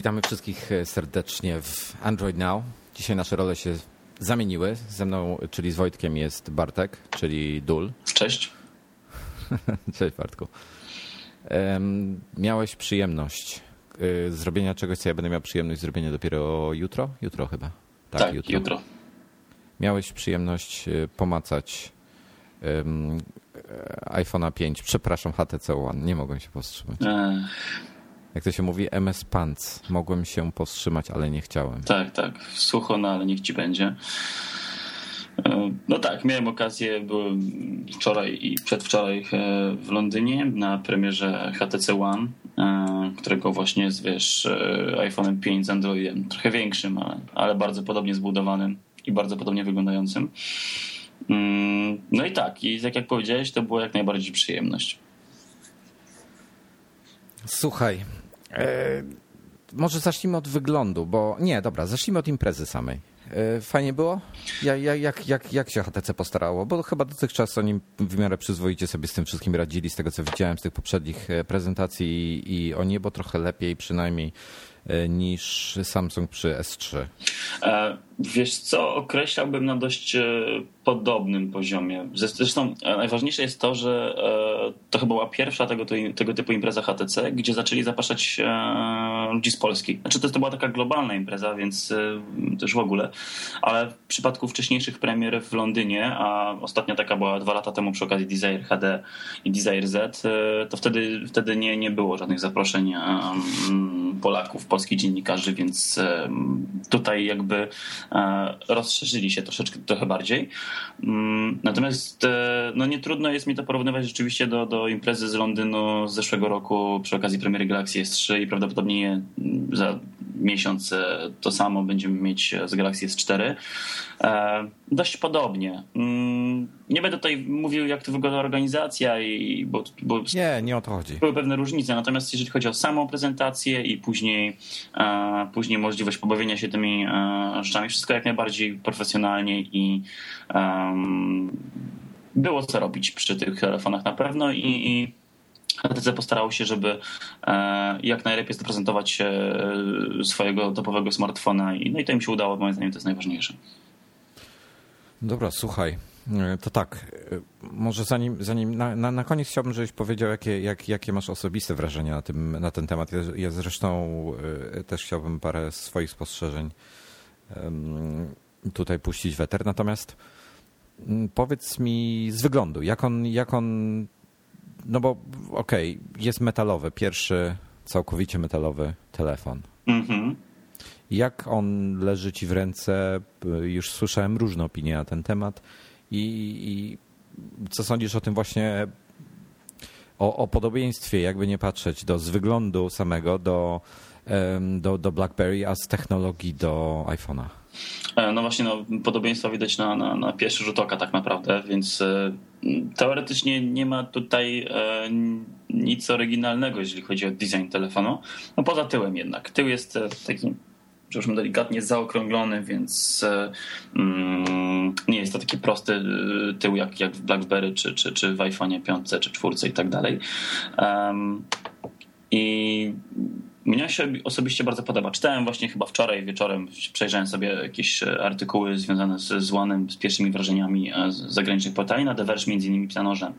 Witamy wszystkich serdecznie w Android Now. Dzisiaj nasze role się zamieniły. Ze mną, czyli z Wojtkiem, jest Bartek, czyli Dul. Cześć. Cześć, Bartku. Miałeś przyjemność zrobienia czegoś, co ja będę miał przyjemność zrobienia dopiero jutro? Jutro chyba. Tak, jutro. Miałeś przyjemność pomacać iPhone'a 5, przepraszam, HTC One. Nie mogłem się powstrzymać. Jak to się mówi, MS Pants. Mogłem się powstrzymać, ale nie chciałem. Tak. Sucho, no ale niech ci będzie. No tak, miałem okazję, byłem wczoraj i przedwczoraj w Londynie na premierze HTC One, którego właśnie jest, wiesz, iPhone'em 5 z Androidem. Trochę większym, ale bardzo podobnie zbudowanym i bardzo podobnie wyglądającym. No i tak, i tak jak powiedziałeś, to była jak najbardziej przyjemność. Słuchaj, może zacznijmy od wyglądu, bo nie, dobra, zacznijmy od imprezy samej. Fajnie było? Jak się HTC postarało? Bo chyba dotychczas oni w miarę przyzwoicie sobie z tym wszystkim radzili, z tego co widziałem z tych poprzednich prezentacji i o niebo trochę lepiej przynajmniej niż Samsung przy S3. Wiesz co, określałbym na dość podobnym poziomie. Zresztą najważniejsze jest to, że to chyba była pierwsza tego typu impreza HTC, gdzie zaczęli zapraszać ludzi z Polski. Znaczy to była taka globalna impreza, więc też w ogóle. Ale w przypadku wcześniejszych premier w Londynie, a ostatnia taka była 2 lata temu przy okazji Desire HD i Desire Z, to wtedy nie było żadnych zaproszeń Polaków, polskich dziennikarzy, więc tutaj jakby rozszerzyli się trochę bardziej. Natomiast no nie trudno jest mi to porównywać rzeczywiście do imprezy z Londynu z zeszłego roku przy okazji premiery Galaxy S3 i prawdopodobnie za miesiąc to samo będziemy mieć z Galaxy S4. Dość podobnie. Nie będę tutaj mówił, jak to wygląda organizacja, bo nie o to chodzi. Były pewne różnice, natomiast jeżeli chodzi o samą prezentację i później możliwość pobawienia się tymi rzeczami, wszystko jak najbardziej profesjonalnie i było co robić przy tych telefonach na pewno i HTC postarało się, żeby jak najlepiej zaprezentować swojego topowego smartfona i to im się udało, moim zdaniem to jest najważniejsze. Dobra, słuchaj, to tak, może zanim na koniec chciałbym, żebyś powiedział, jakie masz osobiste wrażenia na ten temat. Ja zresztą też chciałbym parę swoich spostrzeżeń tutaj puścić w eter, natomiast powiedz mi z wyglądu, jak on no bo okej, jest metalowy, pierwszy całkowicie metalowy telefon. Mhm. Jak on leży ci w ręce? Już słyszałem różne opinie na ten temat. I co sądzisz o tym właśnie, o podobieństwie, jakby nie patrzeć, do z wyglądu samego do BlackBerry, a z technologii do iPhone'a? No właśnie, podobieństwa widać na pierwszy rzut oka tak naprawdę, więc teoretycznie nie ma tutaj nic oryginalnego, jeżeli chodzi o design telefonu. No poza tyłem jednak. Tył jest taki, przepraszam, delikatnie zaokrąglony, więc nie jest to taki prosty tył jak w BlackBerry czy w iPhone'ie 5 czy 4 i tak dalej. I mnie się osobiście bardzo podoba. Czytałem właśnie chyba wczoraj wieczorem, przejrzałem sobie jakieś artykuły związane z One'em, z pierwszymi wrażeniami z zagranicznych portali. Na The Verge między innymi pisano, że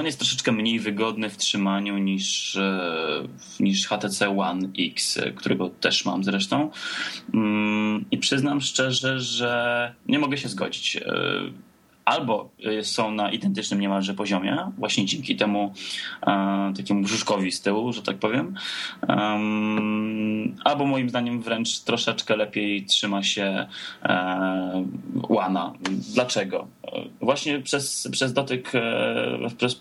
on jest troszeczkę mniej wygodny w trzymaniu niż HTC One X, którego też mam zresztą. I przyznam szczerze, że nie mogę się zgodzić. Albo są na identycznym niemalże poziomie, właśnie dzięki temu takiemu brzuszkowi z tyłu, że tak powiem. Albo moim zdaniem wręcz troszeczkę lepiej trzyma się łana. Dlaczego? Właśnie przez dotyk,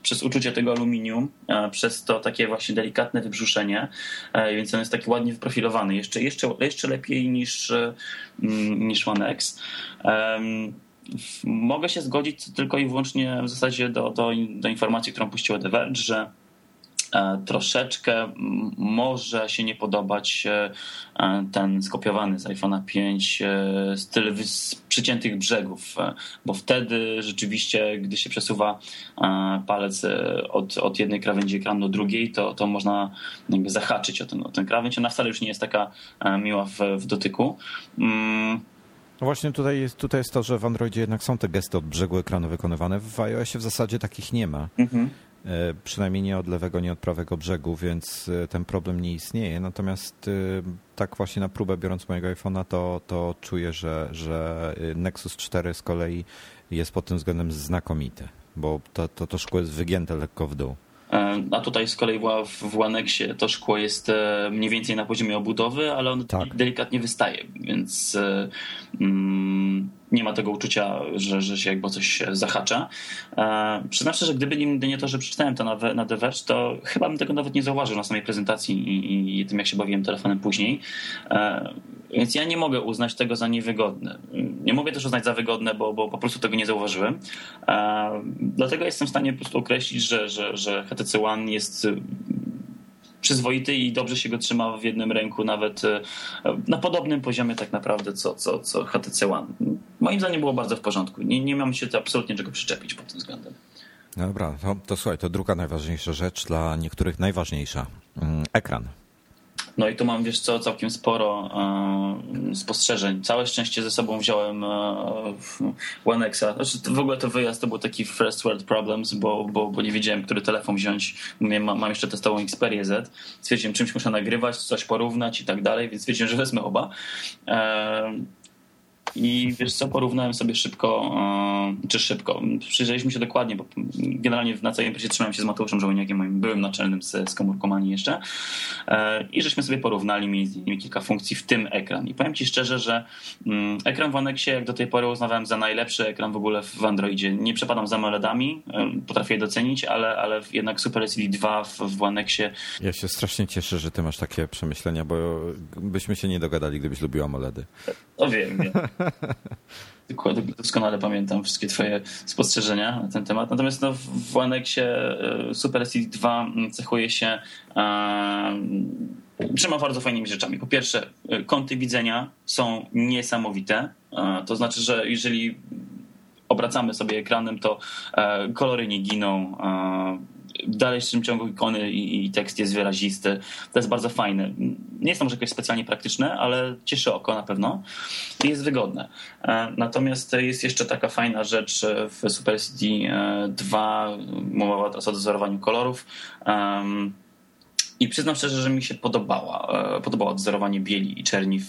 przez uczucie tego aluminium, przez to takie właśnie delikatne wybrzuszenie, więc on jest taki ładnie wyprofilowany. Jeszcze lepiej niż One X. Mogę się zgodzić tylko i wyłącznie w zasadzie do informacji, którą puściła The Verge, że troszeczkę może się nie podobać ten skopiowany z iPhone'a 5 styl z przyciętych brzegów, bo wtedy rzeczywiście, gdy się przesuwa palec od jednej krawędzi ekranu do drugiej, to można jakby zahaczyć o ten krawędź. Ona wcale już nie jest taka miła w dotyku. No właśnie tutaj jest to, że w Androidzie jednak są te gesty od brzegu ekranu wykonywane. W iOSie w zasadzie takich nie ma. Mhm. Przynajmniej nie od lewego, nie od prawego brzegu, więc ten problem nie istnieje. Natomiast tak właśnie na próbę, biorąc mojego iPhone'a, to czuję, że Nexus 4 z kolei jest pod tym względem znakomity, bo to szkło jest wygięte lekko w dół. A tutaj z kolei w One Xie to szkło jest mniej więcej na poziomie obudowy, ale on tak delikatnie wystaje, więc nie ma tego uczucia, że się jakby coś zahacza. Przyznam szczerze, że gdyby nie to, że przeczytałem to na The Verge, to chyba bym tego nawet nie zauważył na samej prezentacji i tym, jak się bawiłem telefonem później. Więc ja nie mogę uznać tego za niewygodne. Nie mogę też uznać za wygodne, bo po prostu tego nie zauważyłem. Dlatego jestem w stanie po prostu określić, że HTC One jest przyzwoity i dobrze się go trzyma w jednym ręku, nawet na podobnym poziomie tak naprawdę co HTC One. Moim zdaniem było bardzo w porządku. Nie mam się absolutnie czego przyczepić pod tym względem. Dobra, to słuchaj, to druga najważniejsza rzecz, dla niektórych najważniejsza. Ekran. No i tu mam, wiesz co, całkiem sporo spostrzeżeń. Całe szczęście ze sobą wziąłem One Xa. Znaczy, w ogóle to wyjazd to był taki first world problems, bo nie wiedziałem, który telefon wziąć. Mam jeszcze testową Xperię Z. Stwierdziłem, czymś muszę nagrywać, coś porównać i tak dalej, więc stwierdziłem, że wezmę oba. I wiesz co, porównałem sobie szybko. Przyjrzeliśmy się dokładnie, bo generalnie na całej imprezie trzymałem się z Mateuszem Żolyniakiem, moim byłym naczelnym z komórkomanii jeszcze. I żeśmy sobie porównali między innymi kilka funkcji, w tym ekran. I powiem ci szczerze, że ekran w One Xie jak do tej pory uznawałem za najlepszy ekran w ogóle w Androidzie. Nie przepadam za AMOLEDami, potrafię je docenić, ale jednak Super LCD 2 w One Xie. Ja się strasznie cieszę, że ty masz takie przemyślenia, bo byśmy się nie dogadali, gdybyś lubił AMOLEDy. No wiem, nie. Doskonale pamiętam wszystkie twoje spostrzeżenia na ten temat. Natomiast w One Xie Super LCD 2 cechuje się trzema bardzo fajnymi rzeczami. Po pierwsze, kąty widzenia są niesamowite. To znaczy, że jeżeli obracamy sobie ekranem, to kolory nie giną. W dalszym ciągu ikony i tekst jest wyrazisty. To jest bardzo fajne. Nie jest to może jakieś specjalnie praktyczne, ale cieszy oko na pewno i jest wygodne. Natomiast jest jeszcze taka fajna rzecz w Super LCD 2, mowa teraz o dozorowaniu kolorów. I przyznam szczerze, że mi się podobało odzorowanie bieli i czerni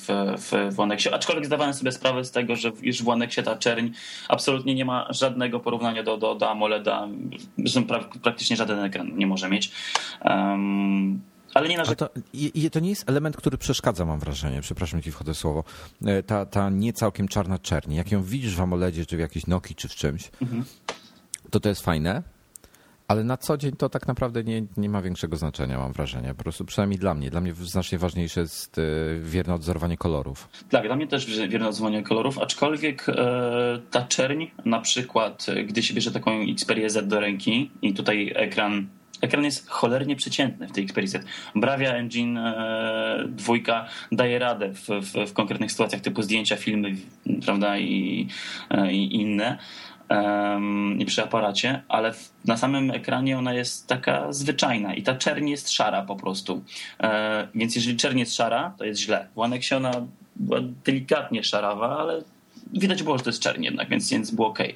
w One Xie. Aczkolwiek zdawałem sobie sprawę z tego, że już w One Xie ta czerń absolutnie nie ma żadnego porównania do AMOLEDa. Zresztą praktycznie żaden ekran nie może mieć. Ale nie narzekam. To nie jest element, który przeszkadza, mam wrażenie. Przepraszam, ci wchodzę w słowo. Ta nie całkiem czarna czerni. Jak ją widzisz w AMOLEDzie, czy w jakiejś Nokii, czy w czymś, to jest fajne. Ale na co dzień to tak naprawdę nie ma większego znaczenia, mam wrażenie. Po prostu przynajmniej dla mnie. Dla mnie znacznie ważniejsze jest wierne odzorowanie kolorów. Tak, dla mnie też wierne odzorowanie kolorów, aczkolwiek ta czerń, na przykład gdy się bierze taką Xperię Z do ręki i tutaj ekran jest cholernie przeciętny w tej Xperii Z. Bravia Engine 2 daje radę w konkretnych sytuacjach typu zdjęcia, filmy, prawda, i inne. I przy aparacie, ale na samym ekranie ona jest taka zwyczajna i ta czerń jest szara po prostu. Więc jeżeli czerń jest szara, to jest źle. W One Xie ona była delikatnie szarawa, ale widać było, że to jest czerń jednak, więc było okej.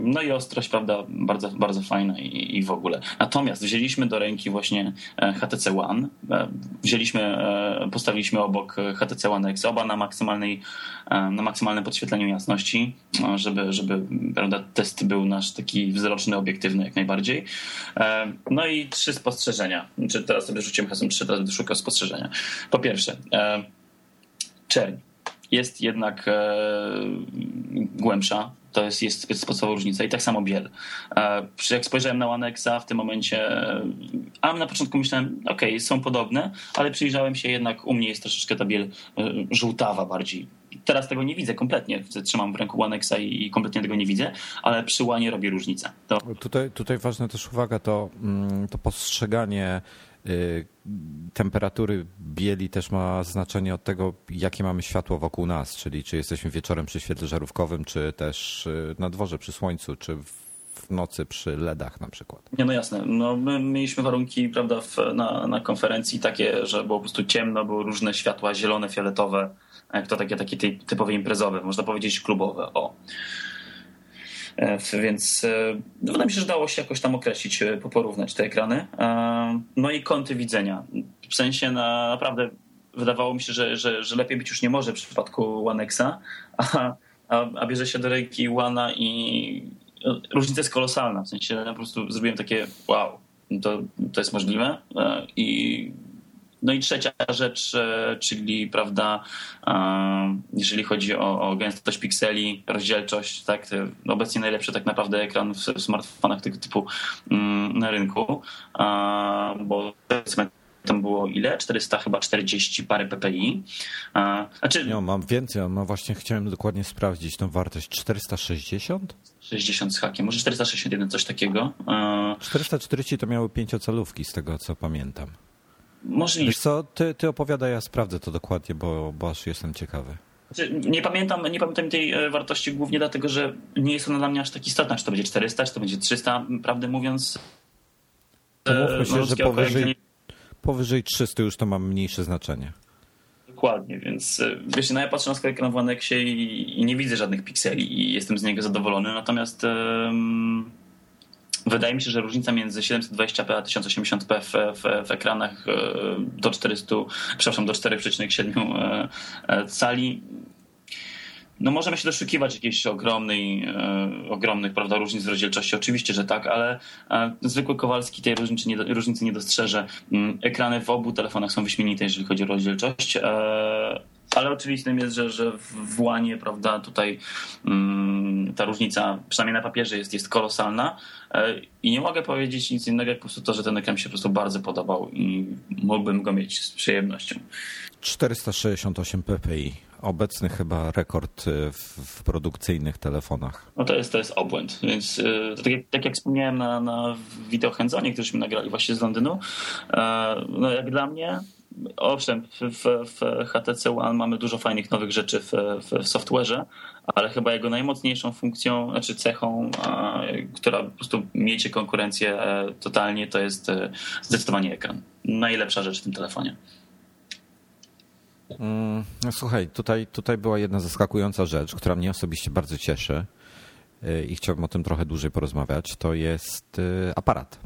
No i ostrość, prawda, bardzo, bardzo fajna i w ogóle. Natomiast wzięliśmy do ręki właśnie HTC One, postawiliśmy obok HTC One X, oba na maksymalnym podświetleniu jasności, żeby prawda, test był nasz taki wzroczny, obiektywny jak najbardziej. No i trzy spostrzeżenia. Teraz sobie rzuciłem hasłem 3, teraz będę szukał spostrzeżenia. Po pierwsze, czerń jest jednak głębsza. To jest podstawowa różnica i tak samo biel. Jak spojrzałem na One Xa w tym momencie, a na początku myślałem, okej, są podobne, ale przyjrzałem się jednak, u mnie jest troszeczkę ta biel żółtawa bardziej. teraz tego nie widzę kompletnie. Trzymam w ręku One Xa i kompletnie tego nie widzę, ale przy One robi różnicę. To... Tutaj ważna też uwaga, to postrzeganie temperatury bieli też ma znaczenie od tego, jakie mamy światło wokół nas, czyli czy jesteśmy wieczorem przy świetle żarówkowym, czy też na dworze przy słońcu, czy w nocy przy LEDach na przykład. Nie, no jasne. No, my mieliśmy warunki, prawda, na konferencji takie, że było po prostu ciemno, były różne światła zielone, fioletowe, jak to takie typowe imprezowe, można powiedzieć klubowe. O. Więc wydaje mi się, że dało się jakoś tam określić, porównać te ekrany. No i kąty widzenia. W sensie naprawdę wydawało mi się, że lepiej być już nie może w przypadku One Xa, a bierze się do ręki One'a i różnica jest kolosalna. W sensie ja po prostu zrobiłem takie wow, to jest możliwe. No i trzecia rzecz, czyli prawda, jeżeli chodzi o gęstość pikseli, rozdzielczość, tak, obecnie najlepszy tak naprawdę ekran w smartfonach tego typu na rynku, bo tam było ile? 400 chyba 40 parę ppi. Znaczy... No, mam więcej, no właśnie chciałem dokładnie sprawdzić tą wartość. 460? 60 z hakiem, może 461, coś takiego. 440 to miały 5-calówki z tego co pamiętam. Możliwe. Wiesz co, ty opowiadaj, ja sprawdzę to dokładnie, bo aż jestem ciekawy. Nie pamiętam tej wartości głównie dlatego, że nie jest ona dla mnie aż tak istotna, czy to będzie 400, czy to będzie 300, prawdę mówiąc. Mówmy się, że powyżej 300 już to ma mniejsze znaczenie. Dokładnie, więc wiesz, ja patrzę na skalkę na One Xie i nie widzę żadnych pikseli i jestem z niego zadowolony, natomiast... Wydaje mi się, że różnica między 720p a 1080p w ekranach do 4,7 cali. No możemy się doszukiwać jakiejś ogromnych, prawda, różnic w rozdzielczości. Oczywiście, że tak, ale zwykły Kowalski tej różnicy nie dostrzeże. Ekrany w obu telefonach są wyśmienite, jeżeli chodzi o rozdzielczość. Ale oczywistym jest, że w łanie, prawda, tutaj ta różnica, przynajmniej na papierze, jest kolosalna. I nie mogę powiedzieć nic innego, jak po prostu to, że ten ekran się po prostu bardzo podobał i mógłbym go mieć z przyjemnością. 468 ppi. Obecny chyba rekord w produkcyjnych telefonach. No to jest obłęd. Więc tak jak wspomniałem na wideo hands-onie, któreśmy nagrali właśnie z Londynu, no jak dla mnie, owszem, w HTC One mamy dużo fajnych nowych rzeczy w software'ze, ale chyba jego najmocniejszą funkcją, znaczy cechą, która po prostu miecie konkurencję totalnie, to jest zdecydowanie ekran. Najlepsza rzecz w tym telefonie. Słuchaj, tutaj była jedna zaskakująca rzecz, która mnie osobiście bardzo cieszy i chciałbym o tym trochę dłużej porozmawiać, to jest aparat,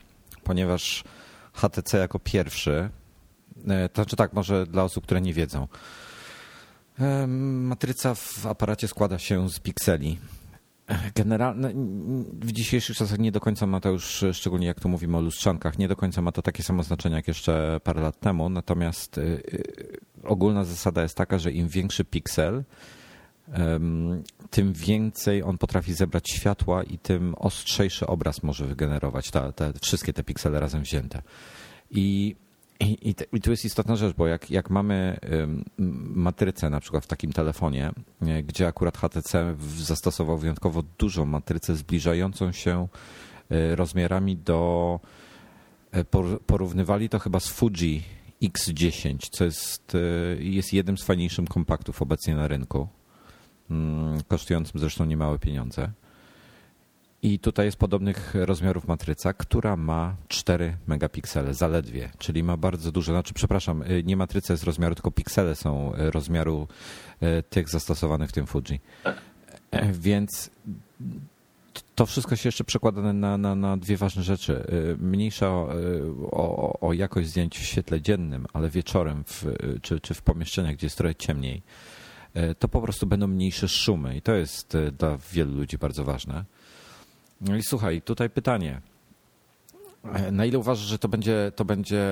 ponieważ HTC jako pierwszy, to znaczy tak, może dla osób, które nie wiedzą, matryca w aparacie składa się z pikseli. Generalnie w dzisiejszych czasach nie do końca ma to już, szczególnie jak tu mówimy o lustrzankach, nie do końca ma to takie samo znaczenie jak jeszcze parę lat temu, natomiast ogólna zasada jest taka, że im większy piksel, tym więcej on potrafi zebrać światła i tym ostrzejszy obraz może wygenerować, wszystkie te piksele razem wzięte. I tu jest istotna rzecz, bo jak mamy matrycę na przykład w takim telefonie, gdzie akurat HTC zastosował wyjątkowo dużą matrycę zbliżającą się rozmiarami do... Porównywali to chyba z Fuji X10, co jest jednym z fajniejszych kompaktów obecnie na rynku, kosztującym zresztą niemałe pieniądze. I tutaj jest podobnych rozmiarów matryca, która ma 4 megapiksele zaledwie, czyli ma bardzo dużo, nie matryca jest rozmiaru, tylko piksele są rozmiaru tych zastosowanych w tym Fuji. Tak. Więc to wszystko się jeszcze przekłada na dwie ważne rzeczy. Mniejsza o jakość zdjęć w świetle dziennym, ale wieczorem czy w pomieszczeniach, gdzie jest trochę ciemniej, to po prostu będą mniejsze szumy i to jest dla wielu ludzi bardzo ważne. No i słuchaj, tutaj pytanie. Na ile uważasz, że to będzie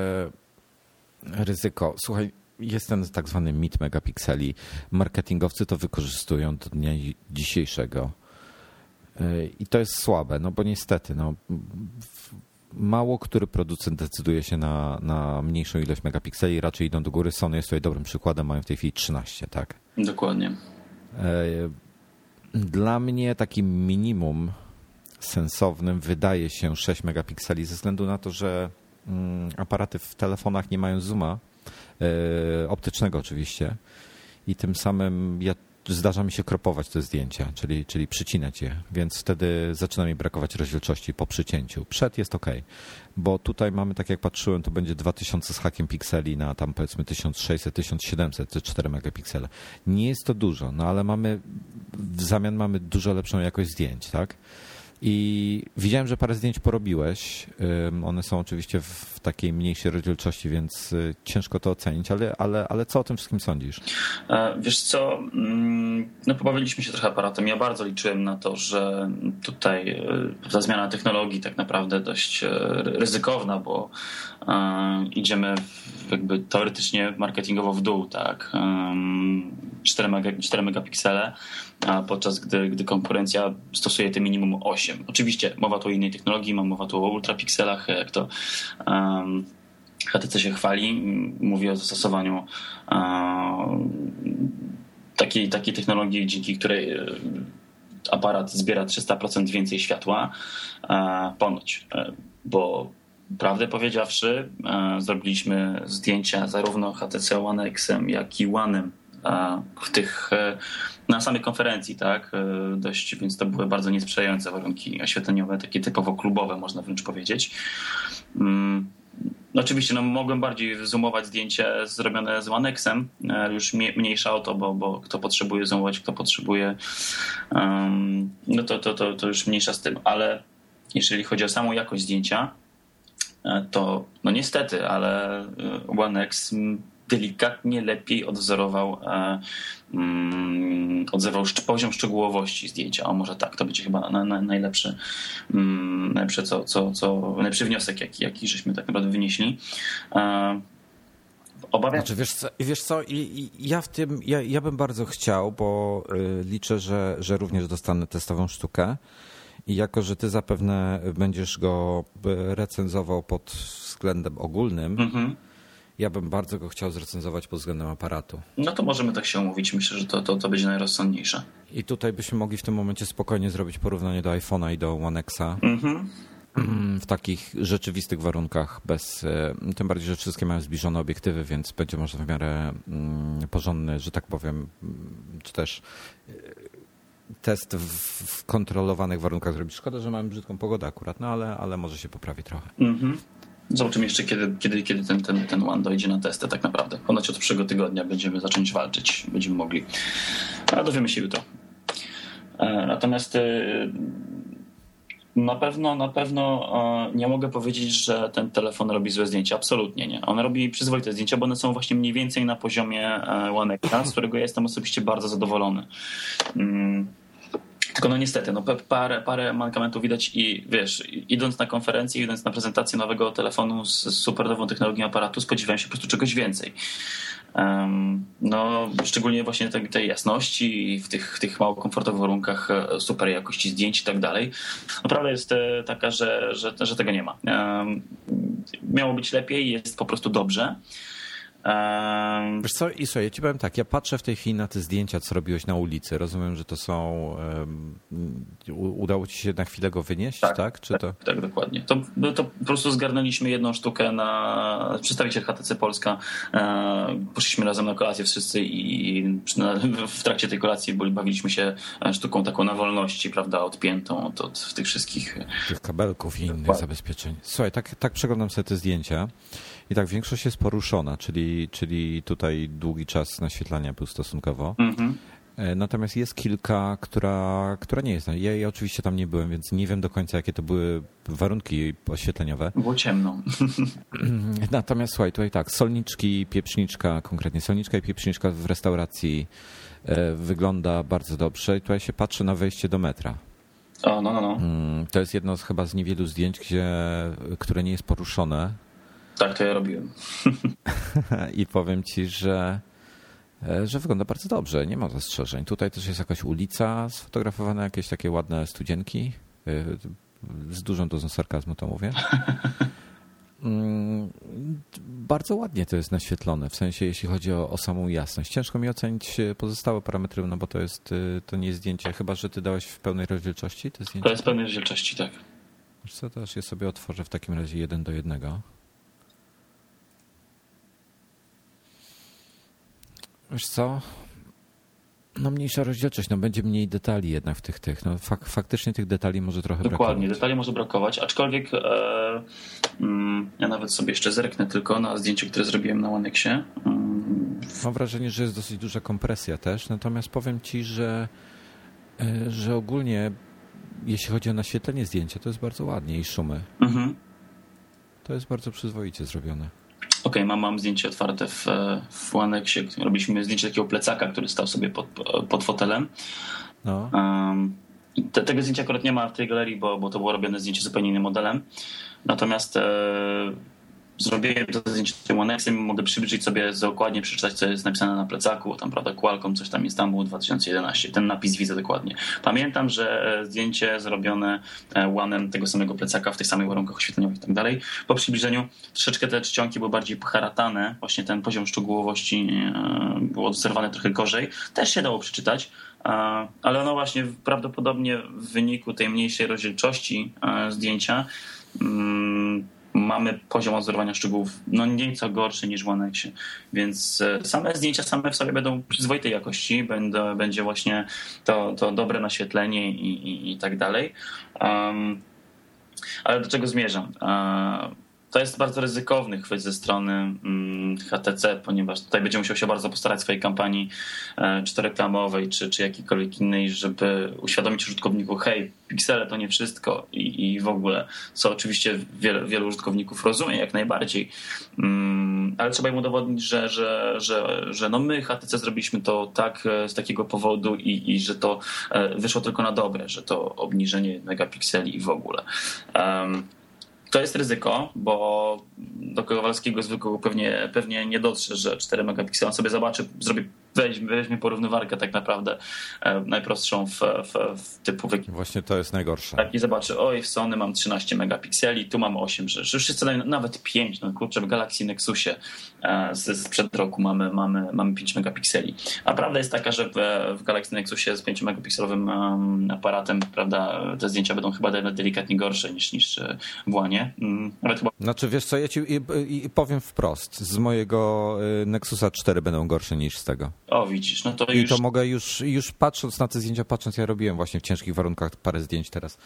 ryzyko? Słuchaj, jest ten tak zwany mit megapikseli. Marketingowcy to wykorzystują do dnia dzisiejszego. I to jest słabe, no bo niestety, mało który producent decyduje się na mniejszą ilość megapikseli, raczej idą do góry. Sony jest tutaj dobrym przykładem, mają w tej chwili 13, tak? Dokładnie. Dla mnie takim minimum sensownym wydaje się 6 megapikseli ze względu na to, że aparaty w telefonach nie mają zooma, optycznego oczywiście, i tym samym zdarza mi się kropować te zdjęcia, czyli przycinać je, więc wtedy zaczyna mi brakować rozdzielczości po przycięciu. Przed jest ok, bo tutaj mamy, tak jak patrzyłem, to będzie 2000 z hakiem pikseli na tam powiedzmy 1600, 1700, te 4 megapiksele. Nie jest to dużo, no ale mamy, w zamian mamy dużo lepszą jakość zdjęć, tak? I widziałem, że parę zdjęć porobiłeś. One są oczywiście w takiej mniejszej rozdzielczości, więc ciężko to ocenić, ale co o tym wszystkim sądzisz? Wiesz co, no pobawiliśmy się trochę aparatem. Ja bardzo liczyłem na to, że tutaj ta zmiana technologii tak naprawdę dość ryzykowna, bo idziemy jakby teoretycznie marketingowo w dół, tak? 4 megapiksele, podczas gdy konkurencja stosuje te minimum 8. Oczywiście mowa tu o innej technologii, mowa tu o ultrapikselach, jak to HTC się chwali. Mówi o zastosowaniu takiej technologii, dzięki której aparat zbiera 300% więcej światła, ponoć, bo prawdę powiedziawszy, zrobiliśmy zdjęcia zarówno HTC One X-em, jak i One'em na samej konferencji, tak, dość, więc to były bardzo niesprzyjające warunki oświetleniowe, takie typowo klubowe, można wręcz powiedzieć. Oczywiście mogłem bardziej zoomować zdjęcie zrobione z One X-em, już mniejsza o to, bo kto potrzebuje zoomować, kto potrzebuje, no to już mniejsza z tym, ale jeżeli chodzi o samą jakość zdjęcia, to no niestety, ale One X delikatnie lepiej odwzorował poziom szczegółowości zdjęcia. O, może tak, to będzie chyba najlepszy wniosek, jaki żeśmy tak naprawdę wynieśli. Obawiam się. Znaczy, wiesz co? Ja bym bardzo chciał, bo liczę, że również dostanę testową sztukę. I jako że ty zapewne będziesz go recenzował pod względem ogólnym, ja bym bardzo go chciał zrecenzować pod względem aparatu. No to możemy tak się umówić. Myślę, że to będzie najrozsądniejsze. I tutaj byśmy mogli w tym momencie spokojnie zrobić porównanie do iPhone'a i do One X'a w takich rzeczywistych warunkach. Tym bardziej, że wszystkie mają zbliżone obiektywy, więc będzie można w miarę porządny, że tak powiem, czy też test w kontrolowanych warunkach zrobić. Szkoda, że mamy brzydką pogodę akurat, no ale może się poprawi trochę. Zobaczymy jeszcze, kiedy ten One dojdzie na testy tak naprawdę. Ponoć od przyszłego tygodnia będziemy zacząć walczyć. Będziemy mogli. A dowiemy się jutro. Natomiast na pewno nie mogę powiedzieć, że ten telefon robi złe zdjęcia. Absolutnie nie. On robi przyzwoite zdjęcia, bo one są właśnie mniej więcej na poziomie One X, z którego ja jestem osobiście bardzo zadowolony. Tylko no niestety, parę mankamentów widać i wiesz, idąc na konferencję, idąc na prezentację nowego telefonu z super nową technologią aparatu, spodziewałem się po prostu czegoś więcej. No szczególnie właśnie tej jasności i w tych mało komfortowych warunkach super jakości zdjęć i tak dalej. Prawda jest taka, że tego nie ma. Miało być lepiej, jest po prostu dobrze. Wiesz co, Iso, ja ci powiem tak, ja patrzę w tej chwili na te zdjęcia, co robiłeś na ulicy. Rozumiem, że to są... udało ci się na chwilę go wynieść, tak? Czy to... Tak, dokładnie. To po prostu zgarnęliśmy jedną sztukę na przedstawiciel HTC Polska. Poszliśmy razem na kolację wszyscy i w trakcie tej kolacji bawiliśmy się sztuką taką na wolności, prawda, odpiętą od tych wszystkich... Tych kabelków i innych zabezpieczeń. Słuchaj, tak przeglądam sobie te zdjęcia i tak większość jest poruszona, czyli tutaj długi czas naświetlania był stosunkowo. Natomiast jest kilka, która nie jest. Ja oczywiście tam nie byłem, więc nie wiem do końca, jakie to były warunki oświetleniowe. Było ciemno. Natomiast słuchaj, tutaj tak, solniczka i pieprzniczka w restauracji wygląda bardzo dobrze. I tutaj się patrzy na wejście do metra. O, no. To jest jedno chyba z niewielu zdjęć, które nie jest poruszone. Tak, to ja robiłem. I powiem ci, że wygląda bardzo dobrze, nie ma zastrzeżeń. Tutaj też jest jakaś ulica sfotografowana, jakieś takie ładne studzienki. Z dużą dozą sarkazmu to mówię. bardzo ładnie to jest naświetlone, w sensie jeśli chodzi o samą jasność. Ciężko mi ocenić pozostałe parametry, no bo to nie jest zdjęcie, chyba że ty dałeś w pełnej rozdzielczości to zdjęcie. To jest w pełnej rozdzielczości, tak. Wiesz co, to aż je sobie otworzę w takim razie 1:1. Wiesz co? No mniejsza rozdzielczość, no będzie mniej detali jednak w tych. No faktycznie tych detali może trochę brakować. Dokładnie, detali może brakować, aczkolwiek ja nawet sobie jeszcze zerknę tylko na zdjęcie, które zrobiłem na One Xie. Mam wrażenie, że jest dosyć duża kompresja też, natomiast powiem ci, że ogólnie jeśli chodzi o naświetlenie zdjęcia, to jest bardzo ładnie i szumy. Mhm. To jest bardzo przyzwoicie zrobione. Okej, mam zdjęcie otwarte w One Xie. Robiliśmy zdjęcie takiego plecaka, który stał sobie pod fotelem. No. Tego zdjęcia akurat nie ma w tej galerii, bo to było robione zdjęcie zupełnie innym modelem. Natomiast zrobiłem to zdjęcie One X i mogę przybliżyć sobie, dokładnie przeczytać, co jest napisane na plecaku. Tam, prawda, Qualcomm, coś tam jest, tam było 2011. Ten napis widzę dokładnie. Pamiętam, że zdjęcie zrobione One'em tego samego plecaka w tych samych warunkach oświetleniowych i tak dalej. Po przybliżeniu troszeczkę te czcionki były bardziej poharatane. Właśnie ten poziom szczegółowości był odwzorowany trochę gorzej. Też się dało przeczytać. Ale ono właśnie prawdopodobnie w wyniku tej mniejszej rozdzielczości zdjęcia mamy poziom odzorowania szczegółów nieco gorszy niż w One Xie. Więc same zdjęcia same w sobie będą przyzwoitej jakości, będzie właśnie to dobre naświetlenie i tak dalej. Ale do czego zmierzam? To jest bardzo ryzykowny chwyt ze strony HTC, ponieważ tutaj będzie musiał się bardzo postarać w swojej kampanii, czy to reklamowej, czy jakiejkolwiek innej, żeby uświadomić użytkowniku, hej, piksele to nie wszystko i w ogóle, co oczywiście wielu użytkowników rozumie jak najbardziej, ale trzeba im udowodnić, że no my HTC zrobiliśmy to tak z takiego powodu i że to wyszło tylko na dobre, że to obniżenie megapikseli i w ogóle. To jest ryzyko, bo do Kowalskiego zwykłego pewnie nie dotrze, że 4 megapiksela sobie zobaczy, weźmie porównywarkę tak naprawdę najprostszą w typu... Właśnie to jest najgorsze. Tak, i zobaczy, oj, w Sony mam 13 megapikseli, tu mam 8, że wszyscy dają nawet 5, no kurczę, w Galaxy Nexusie sprzed roku mamy 5 megapikseli. A prawda jest taka, że w Galaxy Nexusie z 5 megapikselowym aparatem, prawda, te zdjęcia będą chyba nawet delikatnie gorsze niż w Łanie. Nawet chyba... Znaczy wiesz co, ja ci powiem wprost, z mojego Nexusa 4 będą gorsze niż z tego. O, widzisz, no to już... I to mogę już patrząc na te zdjęcia, ja robiłem właśnie w ciężkich warunkach parę zdjęć teraz.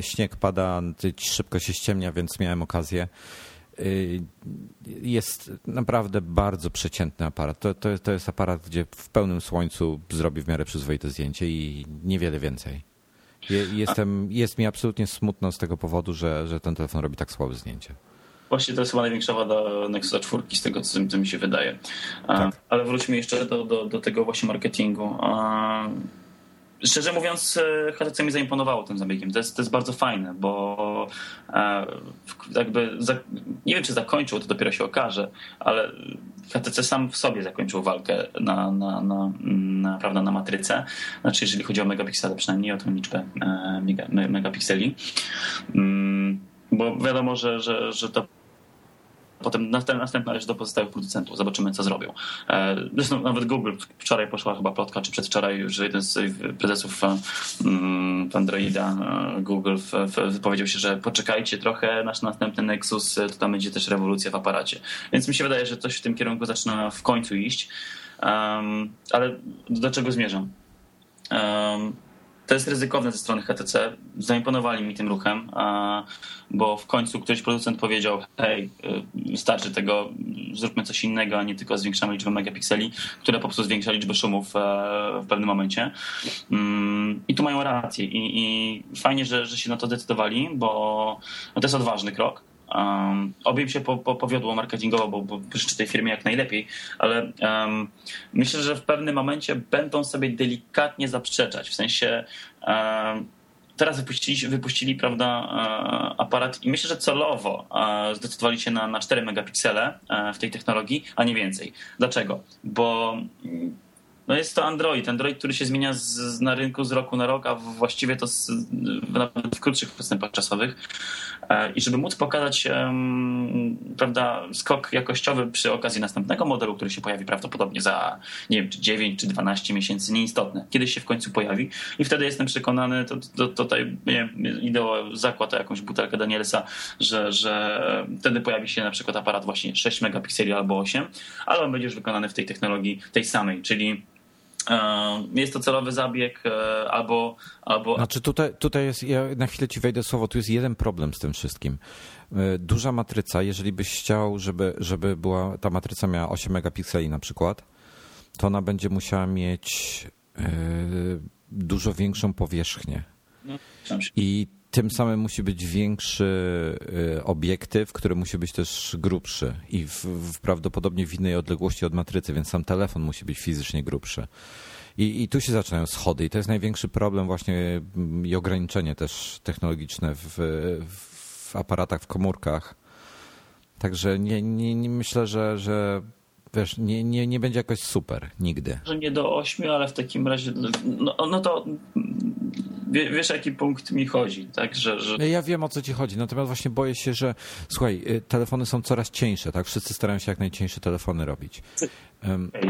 Śnieg pada, szybko się ściemnia, więc miałem okazję. Jest naprawdę bardzo przeciętny aparat. To jest aparat, gdzie w pełnym słońcu zrobi w miarę przyzwoite zdjęcie i niewiele więcej. Jest mi absolutnie smutno z tego powodu, że ten telefon robi tak słabe zdjęcie. Właśnie to jest chyba największa wada Nexusa 4 z tego, co mi się wydaje. Tak. Ale wróćmy jeszcze do tego właśnie marketingu. Szczerze mówiąc, HTC mi zaimponowało tym zabiegiem. To jest bardzo fajne, bo jakby nie wiem, czy zakończył, to dopiero się okaże, ale HTC sam w sobie zakończył walkę na matryce. Znaczy, jeżeli chodzi o megapiksele, przynajmniej o tą liczbę megapikseli. Bo wiadomo, że to potem następna rzecz do pozostałych producentów. Zobaczymy, co zrobią. Zresztą nawet Google, wczoraj poszła chyba plotka, czy przedwczoraj, że jeden z prezesów Androida Google powiedział się, że poczekajcie trochę, nasz następny Nexus, to tam będzie też rewolucja w aparacie. Więc mi się wydaje, że coś w tym kierunku zaczyna w końcu iść. Ale do czego zmierzam? To jest ryzykowne ze strony HTC. Zaimponowali mi tym ruchem, bo w końcu któryś producent powiedział, hej, starczy tego, zróbmy coś innego, a nie tylko zwiększamy liczbę megapikseli, które po prostu zwiększa liczbę szumów w pewnym momencie. I tu mają rację. I fajnie, że się na to zdecydowali, bo to jest odważny krok. Obie im się powiodło marketingowo, bo życzę tej firmie jak najlepiej, ale myślę, że w pewnym momencie będą sobie delikatnie zaprzeczać. W sensie teraz wypuścili, prawda, aparat i myślę, że celowo zdecydowali się na 4 megapiksele w tej technologii, a nie więcej. Dlaczego? Bo No jest to Android, który się zmienia na rynku z roku na rok, a właściwie to nawet w krótszych postępach czasowych. I żeby móc pokazać skok jakościowy przy okazji następnego modelu, który się pojawi prawdopodobnie za nie wiem, czy 9 czy 12 miesięcy, nieistotne, kiedyś się w końcu pojawi i wtedy jestem przekonany, tutaj idę o zakład o jakąś butelkę Danielsa, że wtedy pojawi się na przykład aparat właśnie 6 megapikseli albo 8, ale on będzie już wykonany w tej technologii tej samej, czyli jest to celowy zabieg albo... Znaczy tutaj jest, ja na chwilę ci wejdę słowo, tu jest jeden problem z tym wszystkim. Duża matryca, jeżeli byś chciał, żeby była, ta matryca miała 8 megapikseli na przykład, to ona będzie musiała mieć dużo większą powierzchnię. I tym samym musi być większy obiektyw, który musi być też grubszy i prawdopodobnie w innej odległości od matrycy, więc sam telefon musi być fizycznie grubszy. I tu się zaczynają schody i to jest największy problem właśnie i ograniczenie też technologiczne w aparatach, w komórkach. Także nie myślę, że wiesz, nie będzie jakoś super nigdy. Może nie do 8, ale w takim razie no to... Wiesz, jaki punkt mi chodzi, tak? Ja wiem, o co ci chodzi, natomiast właśnie boję się, że słuchaj, telefony są coraz cieńsze, tak? Wszyscy starają się jak najcieńsze telefony robić.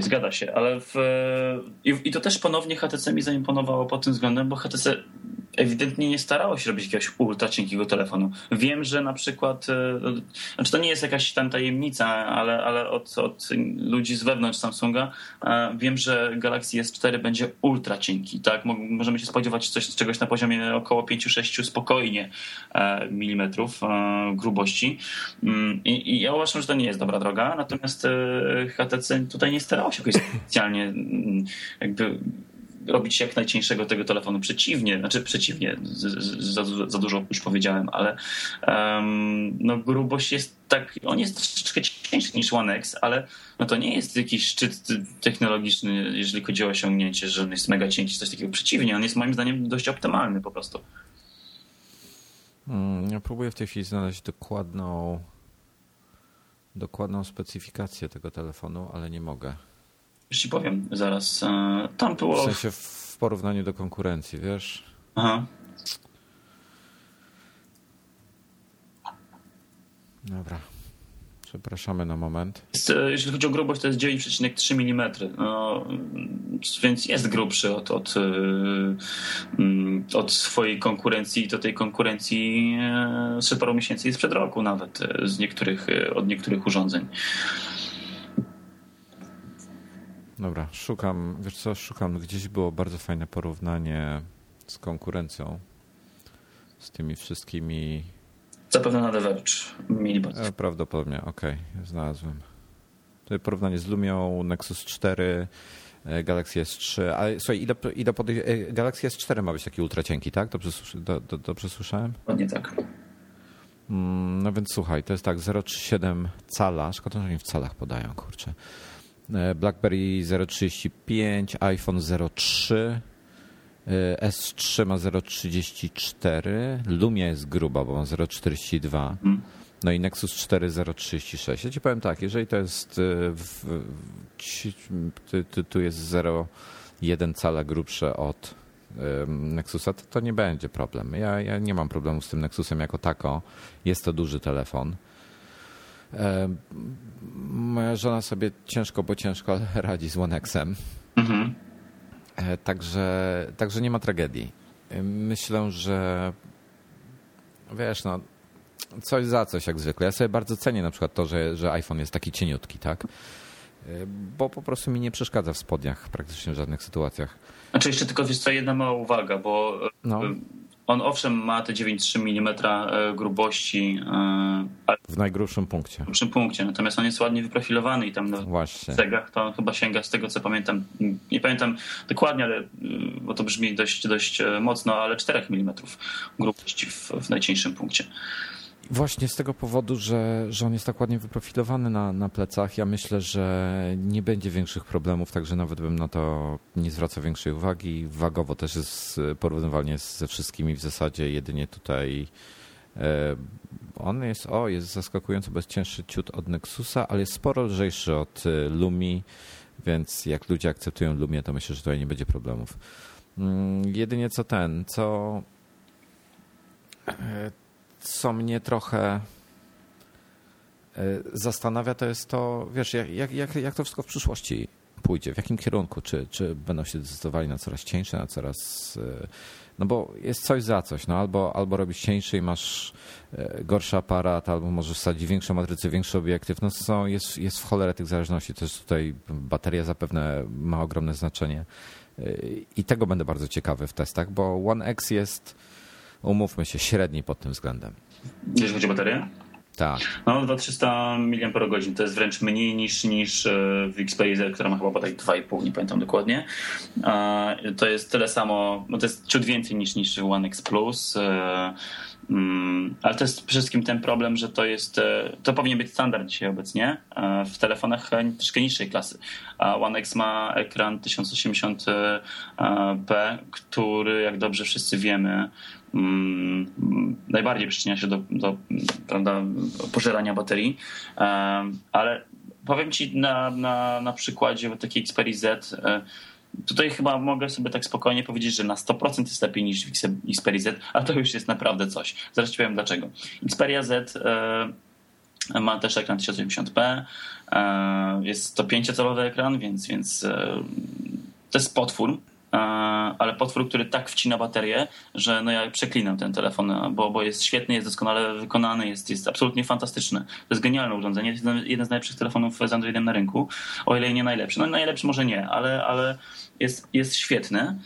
Zgadza się, ale i to też ponownie HTC mi zaimponowało pod tym względem, bo HTC ewidentnie nie starało się robić jakiegoś ultra cienkiego telefonu. Wiem, że na przykład, to nie jest jakaś tam tajemnica, ale od ludzi z wewnątrz Samsunga wiem, że Galaxy S4 będzie ultra cienki, tak? Możemy się spodziewać czegoś na poziomie około 5-6 spokojnie milimetrów grubości. I ja uważam, że to nie jest dobra droga, natomiast HTC tutaj nie starało się jakoś specjalnie jakby robić jak najcieńszego tego telefonu. Przeciwnie, za dużo już powiedziałem, ale grubość jest tak, on jest troszeczkę cieńszy niż One X, ale to nie jest jakiś szczyt technologiczny, jeżeli chodzi o osiągnięcie, że on jest mega cienki, coś takiego. Przeciwnie, on jest moim zdaniem dość optymalny po prostu. Ja próbuję w tej chwili znaleźć dokładną specyfikację tego telefonu, ale nie mogę. Już ci powiem zaraz. Tam było... W sensie w porównaniu do konkurencji, wiesz? Aha. Dobra. Przepraszamy na moment. Jeśli chodzi o grubość, to jest 9,3 mm. No, więc jest grubszy od swojej konkurencji do tej konkurencji z paru miesięcy i sprzed roku nawet od niektórych urządzeń. Dobra, szukam, gdzieś było bardzo fajne porównanie z konkurencją, z tymi wszystkimi... Zapewne na The Verge mieli bardzo. Prawdopodobnie, okej, znalazłem. To jest porównanie z Lumią, Nexus 4, Galaxy S3, ale słuchaj, Galaxy S4 ma być taki ultracienki, tak? Dobrze słyszałem? Ładnie tak. No więc słuchaj, to jest tak, 0,37 cala, szkoda, że oni w calach podają, kurczę. BlackBerry 0,35, iPhone 0,3, S3 ma 0,34, Lumia jest gruba, bo ma 0,42, no i Nexus 4 0,36. Ja ci powiem tak, jeżeli to jest, tu jest 0,1 cala grubsze od Nexusa, to nie będzie problem. Ja nie mam problemu z tym Nexusem jako tako, jest to duży telefon. Moja żona sobie ciężko, ale radzi z One Xem. Mhm. Także nie ma tragedii. Myślę, że wiesz, no coś za coś jak zwykle. Ja sobie bardzo cenię na przykład to, że iPhone jest taki cieniutki, tak? Bo po prostu mi nie przeszkadza w spodniach praktycznie w żadnych sytuacjach. Znaczy jeszcze tylko jest to jedna mała uwaga, bo on owszem ma te 9,3 mm grubości. W najgrubszym punkcie. W najgrubszym punkcie, natomiast on jest ładnie wyprofilowany i tam na cegach to chyba sięga z tego, co pamiętam. Nie pamiętam dokładnie, ale bo to brzmi dość mocno, ale 4 mm grubości w najcieńszym punkcie. Właśnie z tego powodu, że on jest tak ładnie wyprofilowany na plecach, ja myślę, że nie będzie większych problemów, także nawet bym na to nie zwracał większej uwagi. Wagowo też jest porównywalnie ze wszystkimi w zasadzie, jedynie tutaj on jest zaskakująco, bo jest cięższy ciut od Nexusa, ale jest sporo lżejszy od Lumii. więc jak ludzie akceptują Lumię, to myślę, że tutaj nie będzie problemów. Jedynie co mnie trochę zastanawia, to jest to, wiesz, jak to wszystko w przyszłości pójdzie, w jakim kierunku, czy będą się decydowali na coraz cieńsze, na coraz... No bo jest coś za coś, no albo robisz cieńszy i masz gorszy aparat, albo możesz wsadzić większą matrycę, większy obiektyw. No jest w cholerę tych zależności, też tutaj bateria zapewne ma ogromne znaczenie i tego będę bardzo ciekawy w testach, bo One X jest, umówmy się, średni pod tym względem. Jeżeli chodzi o baterię? Tak. No 2300 mAh to jest wręcz mniej niż w Xperia Z, która ma chyba bodaj 2,5, nie pamiętam dokładnie. To jest tyle samo, to jest ciut więcej niż One X Plus. Ale to jest przede wszystkim ten problem, że to powinien być standard dzisiaj obecnie w telefonach troszkę niższej klasy. A One X ma ekran 1080p, który, jak dobrze wszyscy wiemy, najbardziej przyczynia się do prawda, pożerania baterii, ale powiem ci na przykładzie takiej Xperia Z, tutaj chyba mogę sobie tak spokojnie powiedzieć, że na 100% jest lepiej niż Xperia Z, a to już jest naprawdę coś. Zaraz ci powiem dlaczego. Xperia Z ma też ekran 1080p, jest 105-calowy ekran, więc to jest potwór. Ale potwór, który tak wcina baterię, że no ja przeklinam ten telefon, bo jest świetny, jest doskonale wykonany, jest absolutnie fantastyczny. To jest genialne urządzenie, jest jeden z najlepszych telefonów z Androidem na rynku, o ile nie najlepszy. No najlepszy może nie, ale jest świetny.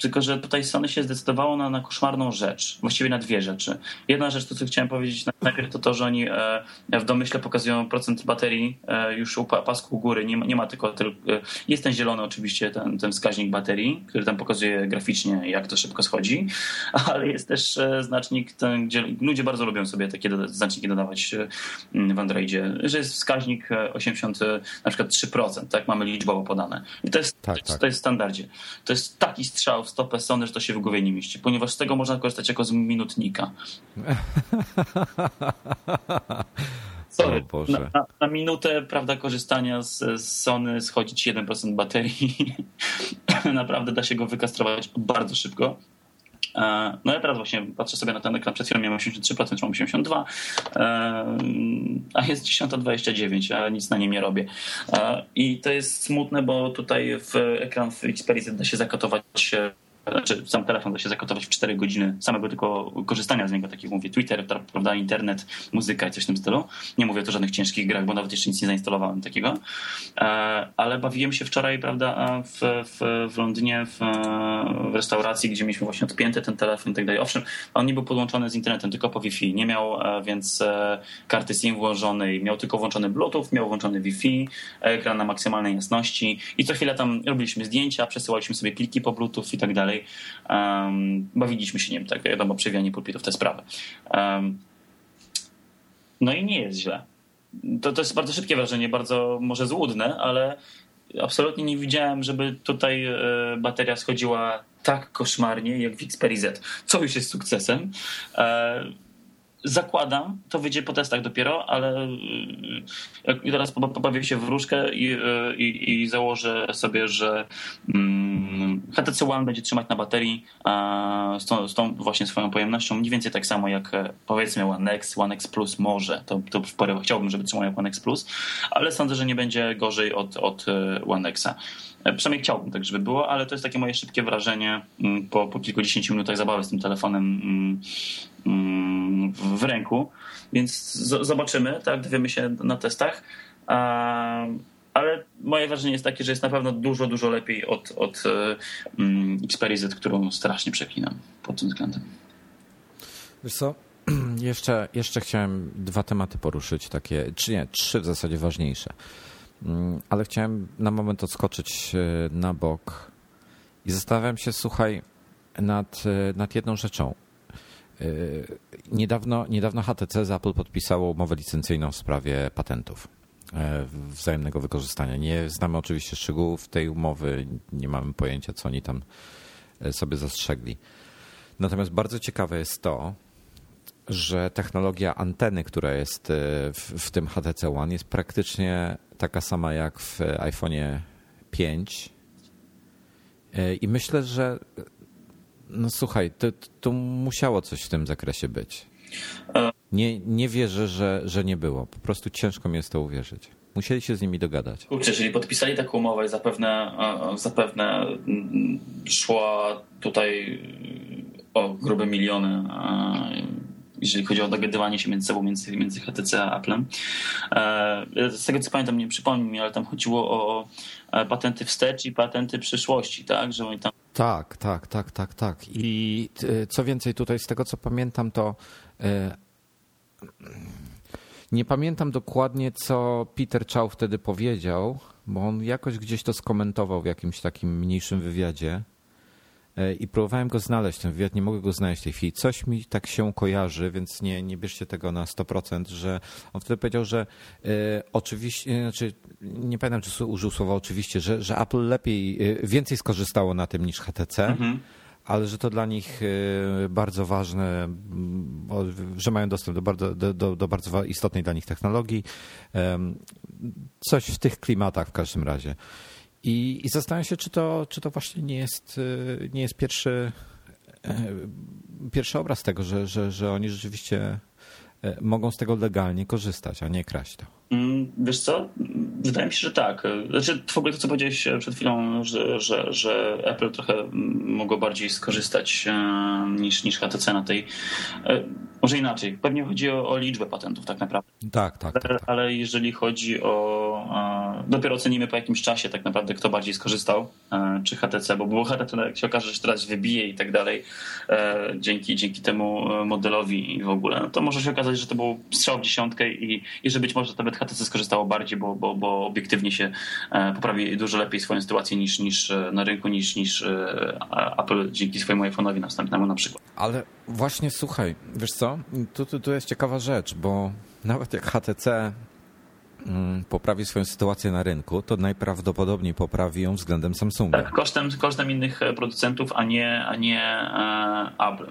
Tylko że tutaj Sony się zdecydowało na koszmarną rzecz, właściwie na dwie rzeczy. Jedna rzecz, to co chciałem powiedzieć najpierw, to, że oni w domyśle pokazują procent baterii już u pasku u góry, nie ma tylko jest ten zielony oczywiście, ten wskaźnik baterii, który tam pokazuje graficznie, jak to szybko schodzi, ale jest też znacznik, ten, gdzie ludzie bardzo lubią sobie takie znaczniki dodawać w Androidzie, że jest wskaźnik 80, na przykład 3%, tak, mamy liczbowo podane. I to jest, tak. To jest w standardzie. To jest taki strzał w stopę Sony, że to się w głowie nie mieści, ponieważ z tego można korzystać jako z minutnika. Sorry, na minutę, prawda, korzystania z Sony schodzi ci 1% baterii. Naprawdę da się go wykastrować bardzo szybko. No ja teraz właśnie patrzę sobie na ten ekran, przed chwilą miałem 83%, mam 82%, a jest 10.29, ale nic na nim nie robię. I to jest smutne, bo tutaj w ekran w Xperia da się zakatować, znaczy sam telefon da się zakatować w 4 godziny samego tylko korzystania z niego, tak jak mówię, Twitter, prawda, internet, muzyka i coś w tym stylu. Nie mówię tu o żadnych ciężkich grach, bo nawet jeszcze nic nie zainstalowałem takiego. Ale bawiłem się wczoraj, prawda, w Londynie, w restauracji, gdzie mieliśmy właśnie odpięty ten telefon i tak dalej. Owszem, on nie był podłączony z internetem, tylko po Wi-Fi. Nie miał więc karty SIM włożonej, miał tylko włączony Bluetooth, miał włączony Wi-Fi, ekran na maksymalnej jasności i co chwilę tam robiliśmy zdjęcia, przesyłaliśmy sobie pliki po Bluetooth i tak dalej. Bawiliśmy się nim, tak wiadomo, przewijanie pulpitów, te sprawy. No i nie jest źle. To jest bardzo szybkie wrażenie, bardzo może złudne, ale absolutnie nie widziałem, żeby tutaj bateria schodziła tak koszmarnie jak w Xperia Z, co już jest sukcesem. Zakładam, to wyjdzie po testach dopiero, ale teraz pobawię się w wróżkę i założę sobie, że HTC One będzie trzymać na baterii z tą właśnie swoją pojemnością mniej więcej tak samo jak powiedzmy One X Plus może, to w porę chciałbym, żeby trzymał jak One X Plus, ale sądzę, że nie będzie gorzej od One Xa. Przynajmniej chciałbym tak, żeby było, ale to jest takie moje szybkie wrażenie po kilkudziesięciu minutach zabawy z tym telefonem w ręku, więc zobaczymy, tak, dowiemy się na testach, ale moje wrażenie jest takie, że jest na pewno dużo, dużo lepiej od Xperia Z, którą strasznie przeklinam pod tym względem. Wiesz co? Jeszcze chciałem dwa tematy poruszyć, takie, czy nie, trzy w zasadzie ważniejsze. Ale chciałem na moment odskoczyć na bok i zastanawiam się, słuchaj, nad jedną rzeczą. Niedawno HTC z Apple podpisało umowę licencyjną w sprawie patentów wzajemnego wykorzystania. Nie znamy oczywiście szczegółów tej umowy, nie mamy pojęcia, co oni tam sobie zastrzegli. Natomiast bardzo ciekawe jest to, że technologia anteny, która jest w tym HTC One, jest praktycznie taka sama jak w iPhone'ie 5. I myślę, że no słuchaj, to musiało coś w tym zakresie być. Nie wierzę, że nie było. Po prostu ciężko mi jest to uwierzyć. Musieli się z nimi dogadać. Kurczę, czyli podpisali taką umowę i zapewne szła tutaj o grube miliony, jeżeli chodzi o dogadywanie się między sobą, między HTC a Applem. Z tego co pamiętam, nie przypomnij mi, ale tam chodziło o patenty wstecz i patenty przyszłości, tak? Że oni tam... Tak. I co więcej, tutaj z tego co pamiętam, to nie pamiętam dokładnie, co Peter Chau wtedy powiedział, bo on jakoś gdzieś to skomentował w jakimś takim mniejszym wywiadzie i próbowałem go znaleźć, ten wywiad, nie mogę go znaleźć w tej chwili. Coś mi tak się kojarzy, więc nie bierzcie tego na 100%, że on wtedy powiedział, że oczywiście, znaczy nie pamiętam, czy użył słowa oczywiście, że Apple więcej skorzystało na tym niż HTC, ale że to dla nich bardzo ważne, że mają dostęp do bardzo istotnej dla nich technologii. Coś w tych klimatach w każdym razie. I zastanawiam się, czy to właśnie nie jest pierwszy obraz tego, że oni rzeczywiście mogą z tego legalnie korzystać, a nie kraść to. Wiesz co? Wydaje mi się, że tak. Znaczy, w ogóle to, co powiedziałeś przed chwilą, że Apple trochę mogło bardziej skorzystać niż HTC na tej... Może inaczej. Pewnie chodzi o liczbę patentów tak naprawdę. Tak. Ale jeżeli chodzi o... Dopiero ocenimy po jakimś czasie tak naprawdę, kto bardziej skorzystał, czy HTC, bo było HTC, jak się okaże, że teraz wybije i tak dalej, dzięki temu modelowi i w ogóle, no to może się okazać, że to był strzał w dziesiątkę i że być może nawet HTC skorzystało bardziej, bo obiektywnie się poprawi dużo lepiej swoją sytuację niż na rynku, niż Apple dzięki swojemu iPhone'owi następnemu na przykład. Ale właśnie słuchaj, wiesz co, tu jest ciekawa rzecz, bo nawet jak HTC poprawi swoją sytuację na rynku, to najprawdopodobniej poprawi ją względem Samsunga. Tak, kosztem innych producentów, a nie Apple.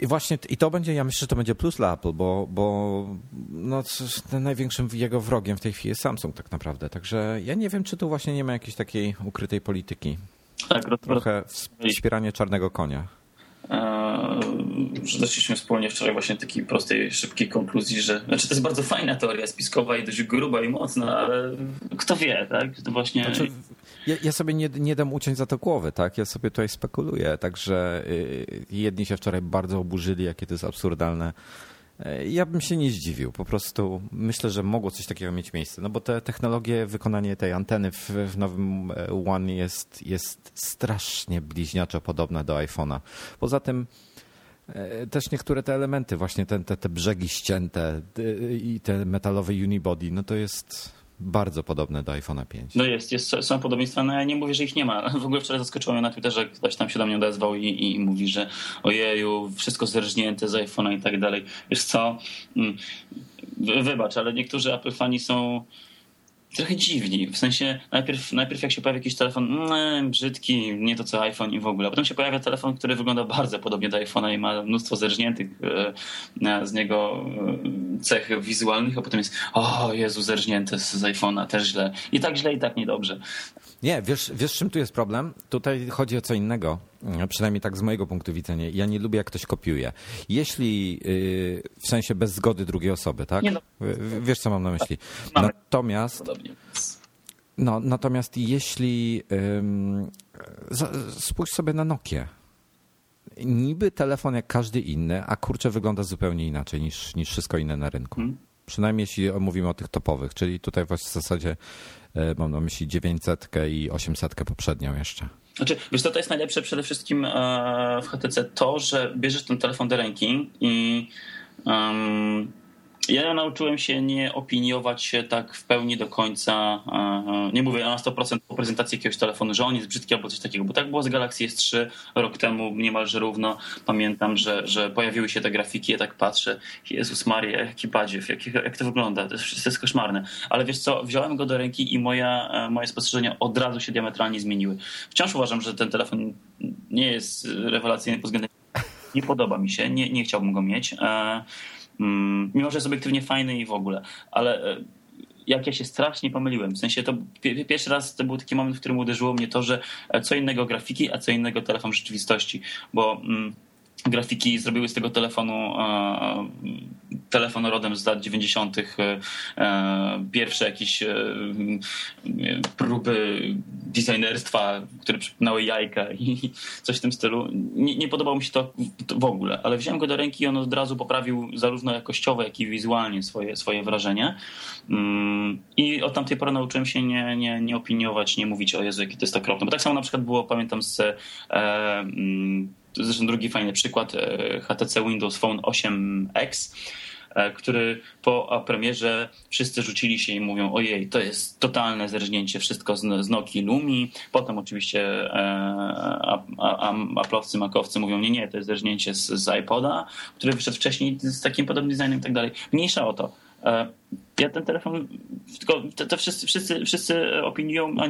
I właśnie, i to będzie, ja myślę, że to będzie plus dla Apple, bo no, największym jego wrogiem w tej chwili jest Samsung tak naprawdę. Także ja nie wiem, czy tu właśnie nie ma jakiejś takiej ukrytej polityki. Tak, trochę wspieranie czarnego konia. Że doszliśmy wspólnie wczoraj właśnie takiej prostej, szybkiej konkluzji, że znaczy to jest bardzo fajna teoria spiskowa i dość gruba i mocna, ale kto wie, tak? To właśnie... Znaczy, ja sobie nie dam uciąć za to głowy, tak? Ja sobie tutaj spekuluję, także jedni się wczoraj bardzo oburzyli, jakie to jest absurdalne. Ja bym się nie zdziwił, po prostu myślę, że mogło coś takiego mieć miejsce, no bo te technologie, wykonanie tej anteny w nowym One jest strasznie bliźniaczo podobne do iPhone'a. Poza tym też niektóre te elementy, właśnie te brzegi ścięte i te metalowe unibody, no to jest bardzo podobne do iPhone'a 5. No są podobieństwa, no ja nie mówię, że ich nie ma. W ogóle wczoraj zaskoczyło mnie na Twitterze, ktoś tam się do mnie odezwał i mówi, że ojeju, wszystko zerżnięte z iPhone'a i tak dalej. Wiesz co, wybacz, ale niektórzy Apple fani są trochę dziwni. W sensie najpierw jak się pojawia jakiś telefon brzydki, nie to co iPhone i w ogóle. A potem się pojawia telefon, który wygląda bardzo podobnie do iPhone'a i ma mnóstwo zerżniętych z niego cech wizualnych, a potem jest o Jezu, zerżnięte z iPhone'a, też źle i tak niedobrze. Nie, wiesz czym tu jest problem? Tutaj chodzi o co innego, przynajmniej tak z mojego punktu widzenia. Ja nie lubię, jak ktoś kopiuje. Jeśli, w sensie bez zgody drugiej osoby, tak? Nie, no. Wiesz, co mam na myśli. Natomiast jeśli... Spójrz sobie na Nokię. Niby telefon jak każdy inny, a kurczę wygląda zupełnie inaczej niż wszystko inne na rynku. Przynajmniej jeśli mówimy o tych topowych, czyli tutaj właśnie w zasadzie mam na myśli 900 i 800 poprzednią jeszcze. Znaczy, wiesz co, to jest najlepsze przede wszystkim w HTC to, że bierzesz ten telefon do ręki i ja nauczyłem się nie opiniować się tak w pełni do końca, nie mówię na 100% po prezentacji jakiegoś telefonu, że on jest brzydki albo coś takiego, bo tak było z Galaxy S3 rok temu niemalże równo. Pamiętam, że pojawiły się te grafiki, ja tak patrzę, Jezus Maria, jaki badziew, jak to wygląda, to jest koszmarne. Ale wiesz co, wziąłem go do ręki i moje spostrzeżenia od razu się diametralnie zmieniły. Wciąż uważam, że ten telefon nie jest rewelacyjny pod względem... Nie podoba mi się, nie chciałbym go mieć. Mimo że jest obiektywnie fajny i w ogóle, ale jak ja się strasznie pomyliłem. W sensie to pierwszy raz to był taki moment, w którym uderzyło mnie to, że co innego grafiki, a co innego telefon w rzeczywistości, bo grafiki zrobiły z tego telefonu telefon rodem z lat 90. Pierwsze jakieś próby designerstwa, które przypominały jajka i coś w tym stylu. Nie podobało mi się to w ogóle, ale wziąłem go do ręki i on od razu poprawił zarówno jakościowo, jak i wizualnie swoje wrażenie. I od tamtej pory nauczyłem się nie opiniować, nie mówić o Jezu, jaki to jest okropne. Bo tak samo na przykład było, pamiętam, z to zresztą drugi fajny przykład, HTC Windows Phone 8X, który po premierze wszyscy rzucili się i mówią: ojej, to jest totalne zerżnięcie, wszystko z Nokii Lumii. Potem oczywiście aplowcy, makowcy mówią: nie, to jest zerżnięcie z iPoda, który wyszedł wcześniej z takim podobnym designem i tak dalej. Mniejsza o to. Ja ten telefon, tylko to wszyscy opiniują, a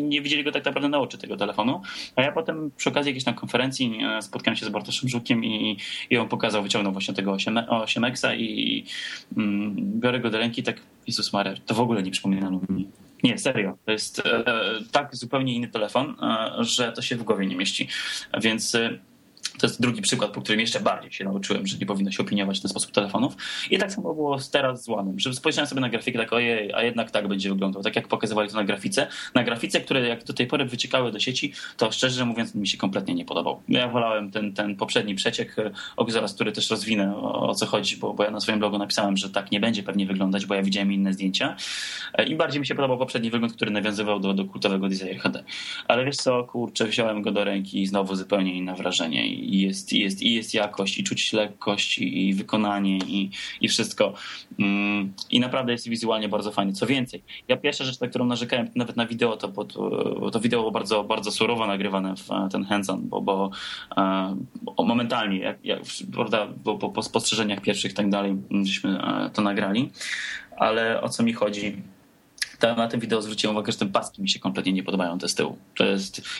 nie widzieli go tak naprawdę na oczy, tego telefonu. A ja potem przy okazji jakiejś tam konferencji spotkałem się z Bartoszem Żukiem i on pokazał, wyciągnął właśnie tego 8X i biorę go do ręki i tak, Jezus Maria, to w ogóle nie przypomina mi. Nie, serio. To jest tak zupełnie inny telefon, że to się w głowie nie mieści. Więc to jest drugi przykład, po którym jeszcze bardziej się nauczyłem, że nie powinno się opiniować w ten sposób telefonów. I tak samo było teraz z One'em, że spojrzałem sobie na grafikę, tak ojej, a jednak tak będzie wyglądał, tak jak pokazywali to na grafice. Na grafice, które jak do tej pory wyciekały do sieci, to szczerze mówiąc mi się kompletnie nie podobał. Ja wolałem ten poprzedni przeciek, zaraz, który też rozwinę, o co chodzi, bo ja na swoim blogu napisałem, że tak nie będzie pewnie wyglądać, bo ja widziałem inne zdjęcia. I bardziej mi się podobał poprzedni wygląd, który nawiązywał do kultowego Desire HD. Ale wiesz co, kurczę, wziąłem go do ręki i znowu zupełnie inne wrażenie. Jest jakość, i czuć lekkość, i wykonanie, i wszystko. I naprawdę jest wizualnie bardzo fajny. Co więcej, ja pierwsza rzecz, na którą narzekałem nawet na wideo, to wideo było bardzo, bardzo surowo nagrywane w ten hands-on, bo momentalnie, prawda, po spostrzeżeniach pierwszych i tak dalej, żeśmy to nagrali. Ale o co mi chodzi? Na tym wideo zwróciłem uwagę, że te paski mi się kompletnie nie podobają, te z tyłu.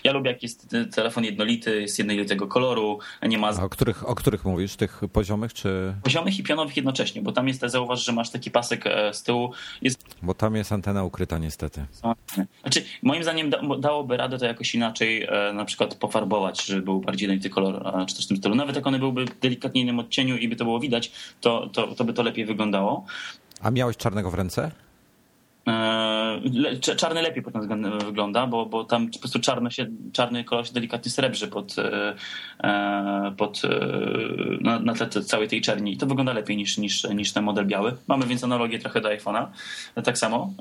Ja lubię, jak jest telefon jednolity, jest jednolitego koloru, nie ma... O których mówisz? Tych poziomych czy... Poziomych i pionowych jednocześnie, bo tam jest, zauważ, że masz taki pasek z tyłu. Bo tam jest antena ukryta niestety. Znaczy, moim zdaniem dałoby radę to jakoś inaczej na przykład pofarbować, żeby był bardziej jednolity kolor, czy też w tym stylu. Nawet jak one byłyby w delikatnie innym odcieniu i by to było widać, to by to lepiej wyglądało. A miałeś czarnego w ręce? Czarny lepiej pod tym względem wygląda, bo tam po prostu czarny kolor się delikatnie srebrzy na tle całej tej czerni i to wygląda lepiej niż ten model biały. Mamy więc analogię trochę do iPhone'a, tak samo,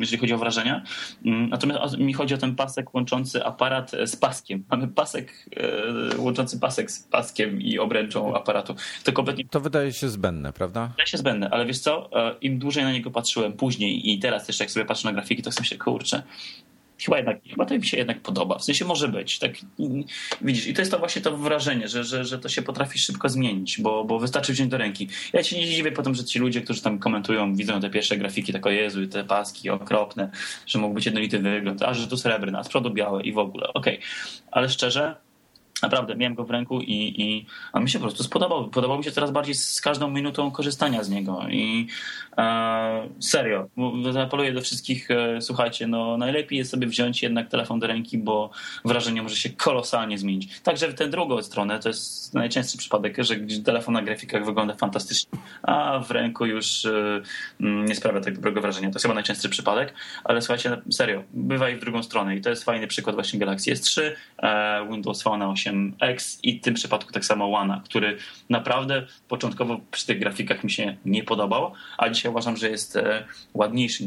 jeżeli chodzi o wrażenia. Natomiast mi chodzi o ten pasek łączący aparat z paskiem. Mamy pasek łączący pasek z paskiem i obręczą aparatu. To kompletnie... to wydaje się zbędne, prawda? Wydaje się zbędne, ale wiesz co, im dłużej na niego patrzyłem później i teraz jeszcze jak sobie patrzę na grafiki, to chcę się, kurczę, chyba to mi się jednak podoba. W sensie może być. Tak, widzisz, i to jest to właśnie to wrażenie, że to się potrafi szybko zmienić, bo wystarczy wziąć do ręki. Ja się nie dziwię potem, że ci ludzie, którzy tam komentują, widzą te pierwsze grafiki, tak o Jezu, te paski okropne, że mógł być jednolity wygląd, a że tu srebrny, a z przodu białe i w ogóle. Okej, ale szczerze, naprawdę, miałem go w ręku a mi się po prostu spodobał. Podobał mi się coraz bardziej z każdą minutą korzystania z niego. I serio, apeluję do wszystkich, słuchajcie, najlepiej jest sobie wziąć jednak telefon do ręki, bo wrażenie może się kolosalnie zmienić. Także w tę drugą stronę, to jest najczęstszy przypadek, że telefon na grafikach wygląda fantastycznie, a w ręku już nie sprawia tak dobrego wrażenia. To jest chyba najczęstszy przypadek, ale słuchajcie, serio, bywaj w drugą stronę. I to jest fajny przykład właśnie Galaxy S3, Windows Phone 8X i w tym przypadku tak samo One'a, który naprawdę początkowo przy tych grafikach mi się nie podobał, a dzisiaj uważam, że jest ładniejszy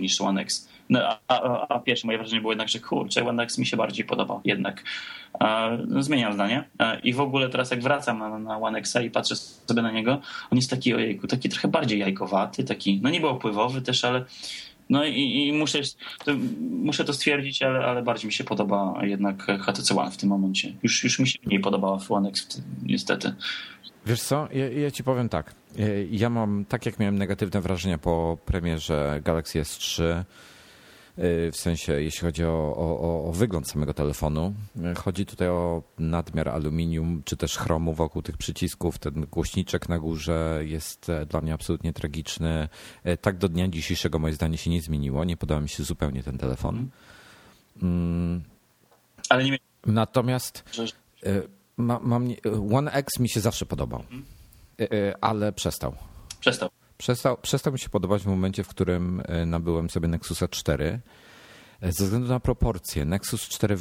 niż One X. A pierwsze moje wrażenie było jednak, że kurczę, One X mi się bardziej podobał jednak. Zmieniam zdanie i w ogóle teraz jak wracam na One Xa i patrzę sobie na niego, on jest taki, ojejku, taki trochę bardziej jajkowaty, taki, no nie był opływowy też, ale no i muszę to stwierdzić, ale bardziej mi się podoba jednak HTC One w tym momencie. Już mi się mniej podobała One X, niestety. Wiesz co, ja ci powiem tak. Ja mam, tak jak miałem negatywne wrażenia po premierze Galaxy S3, w sensie jeśli chodzi o wygląd samego telefonu. Chodzi tutaj o nadmiar aluminium czy też chromu wokół tych przycisków. Ten głośniczek na górze jest dla mnie absolutnie tragiczny. Tak do dnia dzisiejszego moje zdanie się nie zmieniło. Nie podoba mi się zupełnie ten telefon. Ale nie. Natomiast One X mi się zawsze podobał, ale przestał. Przestał mi się podobać w momencie, w którym nabyłem sobie Nexusa 4. Ze względu na proporcje, Nexus 4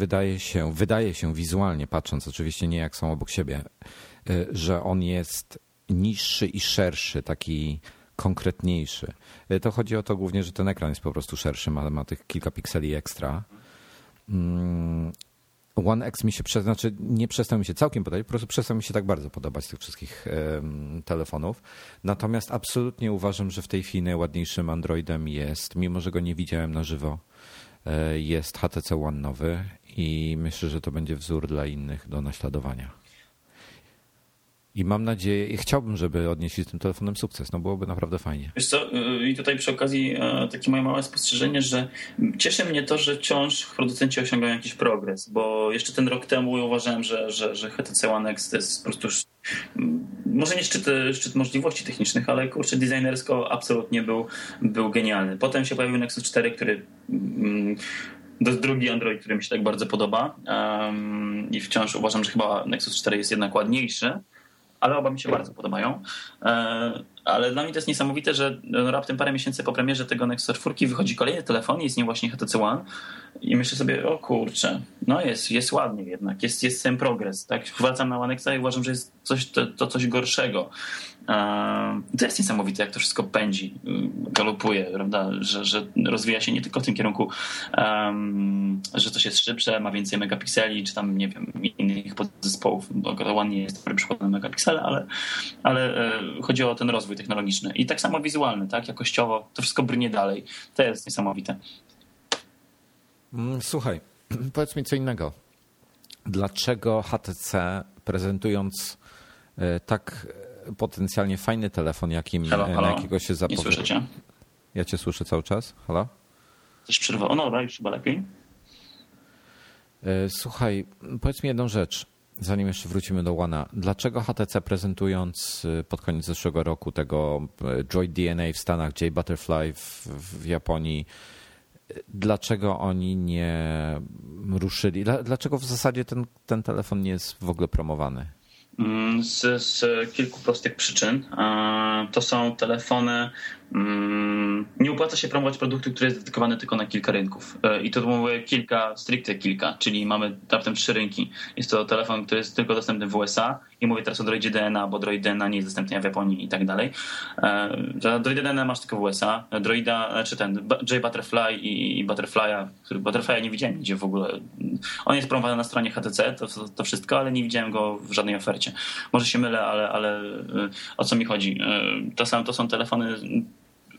wydaje się wizualnie, patrząc oczywiście nie jak są obok siebie, że on jest niższy i szerszy, taki konkretniejszy. To chodzi o to głównie, że ten ekran jest po prostu szerszy, ma tych kilka pikseli ekstra. One X mi się nie przestał mi się całkiem podobać, po prostu przestał mi się tak bardzo podobać z tych wszystkich telefonów. Natomiast absolutnie uważam, że w tej chwili najładniejszym Androidem jest, mimo że go nie widziałem na żywo, jest HTC One nowy i myślę, że to będzie wzór dla innych do naśladowania. I mam nadzieję, i chciałbym, żeby odnieśli z tym telefonem sukces. No byłoby naprawdę fajnie. Wiesz co, i tutaj przy okazji takie moje małe spostrzeżenie, że cieszy mnie to, że wciąż producenci osiągają jakiś progres, bo jeszcze ten rok temu uważałem, że HTC One X to jest po prostu może nie szczyt możliwości technicznych, ale kurczę, designersko absolutnie był genialny. Potem się pojawił Nexus 4, który... To jest drugi Android, który mi się tak bardzo podoba i wciąż uważam, że chyba Nexus 4 jest jednak ładniejszy. Ale oba mi się bardzo podobają. Ale dla mnie to jest niesamowite, że raptem parę miesięcy po premierze tego Nexus 4 wychodzi kolejny telefon i jest nim właśnie HTC One i myślę sobie, o kurczę, no jest ładnie jednak, jest ten progres. Tak? Wracam na One Xa i uważam, że jest coś gorszego. To jest niesamowite, jak to wszystko pędzi, galopuje, prawda? Że rozwija się nie tylko w tym kierunku, że coś jest szybsze, ma więcej megapikseli, czy tam, nie wiem, innych podzespołów, bo One nie jest dobry przykład na megapiksele, ale chodzi o ten rozwój technologiczny. I tak samo wizualny, tak? Jakościowo, to wszystko brnie dalej. To jest niesamowite. Słuchaj, powiedz mi co innego. Dlaczego HTC, prezentując tak potencjalnie fajny telefon, na jakiego się zapowiada? Nie słyszycie? Ja cię słyszę cały czas. Halo? Coś przerwało. No, daj, już chyba lepiej. Słuchaj, powiedz mi jedną rzecz, zanim jeszcze wrócimy do One'a. Dlaczego HTC, prezentując pod koniec zeszłego roku tego Droid DNA w Stanach, J-Butterfly w Japonii, dlaczego oni nie ruszyli? Dlaczego w zasadzie ten telefon nie jest w ogóle promowany? Z kilku prostych przyczyn. To są telefony... Nie opłaca się promować produktu, który jest dedykowany tylko na kilka rynków. I to mówię stricte kilka, czyli mamy raptem 3 rynki. Jest to telefon, który jest tylko dostępny w USA i mówię teraz o droidzie DNA, bo droid DNA nie jest dostępny w Japonii i tak dalej. Droid DNA masz tylko w USA. J-Butterfly i Butterfly'a, Butterfly'a nie widziałem nigdzie w ogóle. On jest promowany na stronie HTC, to wszystko, ale nie widziałem go w żadnej ofercie. Może się mylę, ale o co mi chodzi? To są telefony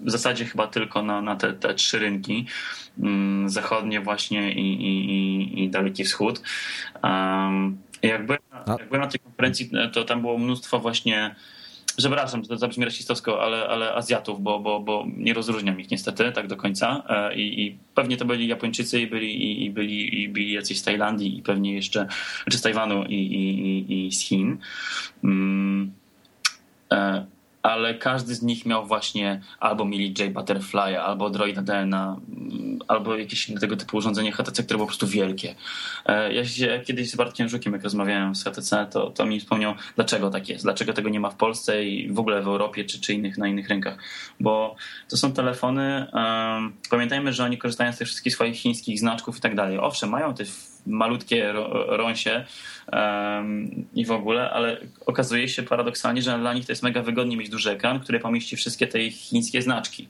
w zasadzie chyba tylko na te 3 rynki, zachodnie właśnie i Daleki Wschód. Jak byłem na tej konferencji, to tam było mnóstwo właśnie, przepraszam, to zabrzmi rasistowsko, ale Azjatów, bo nie rozróżniam ich niestety tak do końca. I pewnie to byli Japończycy i byli jacyś z Tajlandii i pewnie jeszcze, czy z Tajwanu i z Chin. Ale każdy z nich miał właśnie albo mieli J-Butterfly'a, albo Droida DNA, albo jakieś tego typu urządzenie HTC, które było po prostu wielkie. Ja kiedyś z Bartkiem Żukiem, jak rozmawiałem z HTC, to mi wspomniał, dlaczego tak jest, dlaczego tego nie ma w Polsce i w ogóle w Europie na innych rynkach. Bo to są telefony, pamiętajmy, że oni korzystają z tych wszystkich swoich chińskich znaczków i tak dalej. Owszem, mają te malutkie rąsie i w ogóle, ale okazuje się paradoksalnie, że dla nich to jest mega wygodnie mieć duży ekran, który pomieści wszystkie te chińskie znaczki.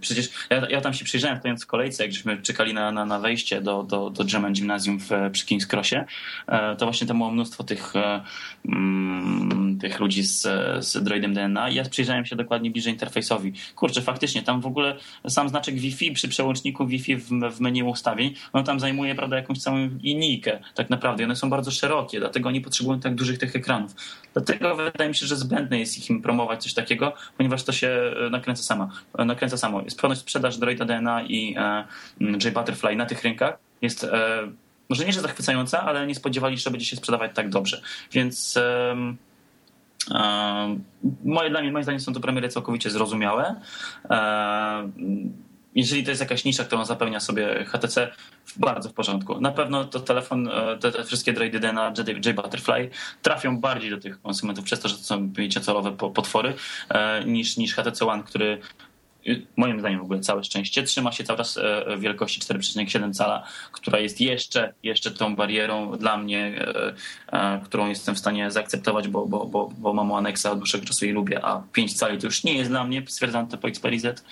Przecież ja tam się przyjrzałem stojąc w kolejce, jak żeśmy czekali na wejście do German Gymnasium przy King's Crossie, to właśnie tam było mnóstwo tych ludzi z droidem DNA i ja przyjrzałem się dokładnie bliżej interfejsowi. Kurczę, faktycznie, tam w ogóle sam znaczek Wi-Fi przy przełączniku Wi-Fi w menu ustawień, on tam zajmuje, prawda, jakąś całą i Nikę tak naprawdę. One są bardzo szerokie, dlatego nie potrzebują tak dużych tych ekranów. Dlatego wydaje mi się, że zbędne jest ich im promować coś takiego, ponieważ to się nakręca samo. Jest ponoć sprzedaż Droida DNA i J-Butterfly na tych rynkach. Jest może nie, że zachwycająca, ale nie spodziewali się, że będzie się sprzedawać tak dobrze. Więc moim zdaniem są to premiery całkowicie zrozumiałe. Jeżeli to jest jakaś nisza, którą zapełnia sobie HTC, bardzo w porządku. Na pewno to telefon, te wszystkie Droidy DNA, J-Butterfly trafią bardziej do tych konsumentów przez to, że to są calowe potwory niż HTC One, który moim zdaniem w ogóle całe szczęście trzyma się cały czas wielkości 4,7 cala, która jest jeszcze tą barierą dla mnie, którą jestem w stanie zaakceptować, bo mam One Xa od dłuższego czasu i lubię, a 5 cali to już nie jest dla mnie, stwierdzam to po Xperia Z,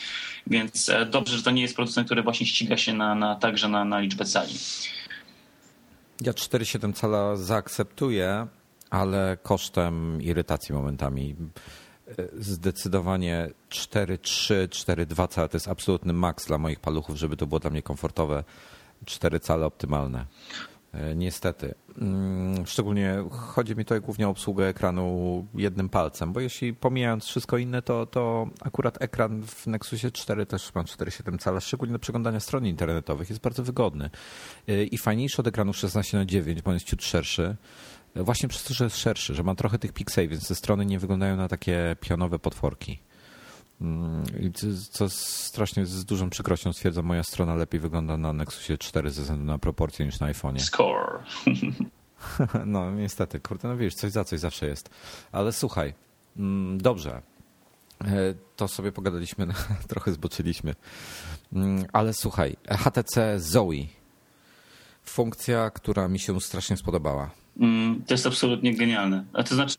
więc dobrze, że to nie jest producent, który właśnie ściga się także na liczbę cali. Ja 4,7 cala zaakceptuję, ale kosztem irytacji momentami. Zdecydowanie 4,3, 4,2 cala to jest absolutny maks dla moich paluchów, żeby to było dla mnie komfortowe. 4 cale optymalne. Niestety. Szczególnie chodzi mi tutaj głównie o obsługę ekranu jednym palcem, bo jeśli pomijając wszystko inne, to akurat ekran w Nexusie 4 też mam 4,7 cala, szczególnie do przeglądania stron internetowych, jest bardzo wygodny i fajniejszy od ekranu 16:9, bo jest ciut szerszy. Właśnie przez to, że jest szerszy, że ma trochę tych pikseli, więc te strony nie wyglądają na takie pionowe potworki. Co strasznie z dużą przykrością stwierdzam, moja strona lepiej wygląda na Nexusie 4 ze względu na proporcje niż na iPhone'ie. Score! No niestety, kurde, no wiesz, coś za coś zawsze jest. Ale słuchaj, dobrze, to sobie pogadaliśmy, trochę zboczyliśmy. Ale słuchaj, HTC Zoe. Funkcja, która mi się strasznie spodobała. To jest absolutnie genialne. A to znaczy...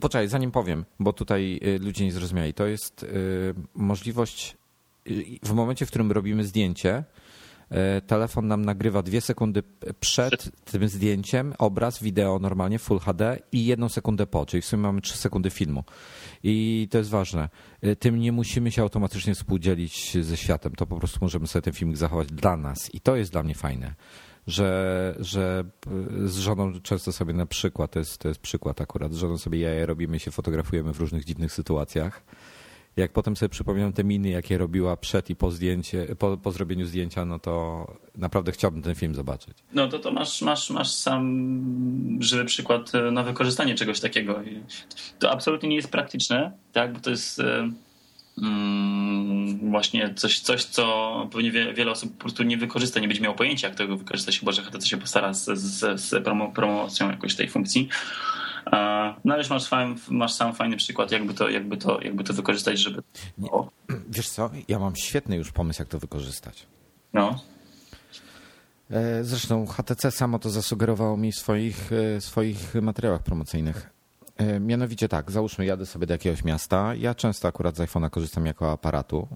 Poczekaj, zanim powiem, bo tutaj ludzie nie zrozumieli. To jest możliwość, w momencie, w którym robimy zdjęcie, telefon nam nagrywa 2 sekundy przed tym zdjęciem obraz, wideo normalnie Full HD i 1 sekundę po, czyli w sumie mamy 3 sekundy filmu. I to jest ważne. Tym nie musimy się automatycznie współdzielić ze światem. To po prostu możemy sobie ten filmik zachować dla nas i to jest dla mnie fajne. Że z żoną często sobie na przykład, to jest przykład akurat, z żoną sobie jaja robimy i się fotografujemy w różnych dziwnych sytuacjach. Jak potem sobie przypominam te miny, jakie robiła przed i po zrobieniu zdjęcia, no to naprawdę chciałbym ten film zobaczyć. No to masz sam żywy przykład na wykorzystanie czegoś takiego. To absolutnie nie jest praktyczne, tak? Bo to jest... właśnie coś, co pewnie wiele osób po prostu nie wykorzysta, nie będzie miało pojęcia, jak tego wykorzystać, chyba że HTC się postara z promocją jakoś tej funkcji. No ale już masz sam fajny przykład, jakby to wykorzystać, żeby... O. Wiesz co, ja mam świetny już pomysł, jak to wykorzystać. No. Zresztą HTC samo to zasugerowało mi w swoich materiałach promocyjnych. Mianowicie tak, załóżmy, jadę sobie do jakiegoś miasta. Ja często akurat z iPhone'a korzystam jako aparatu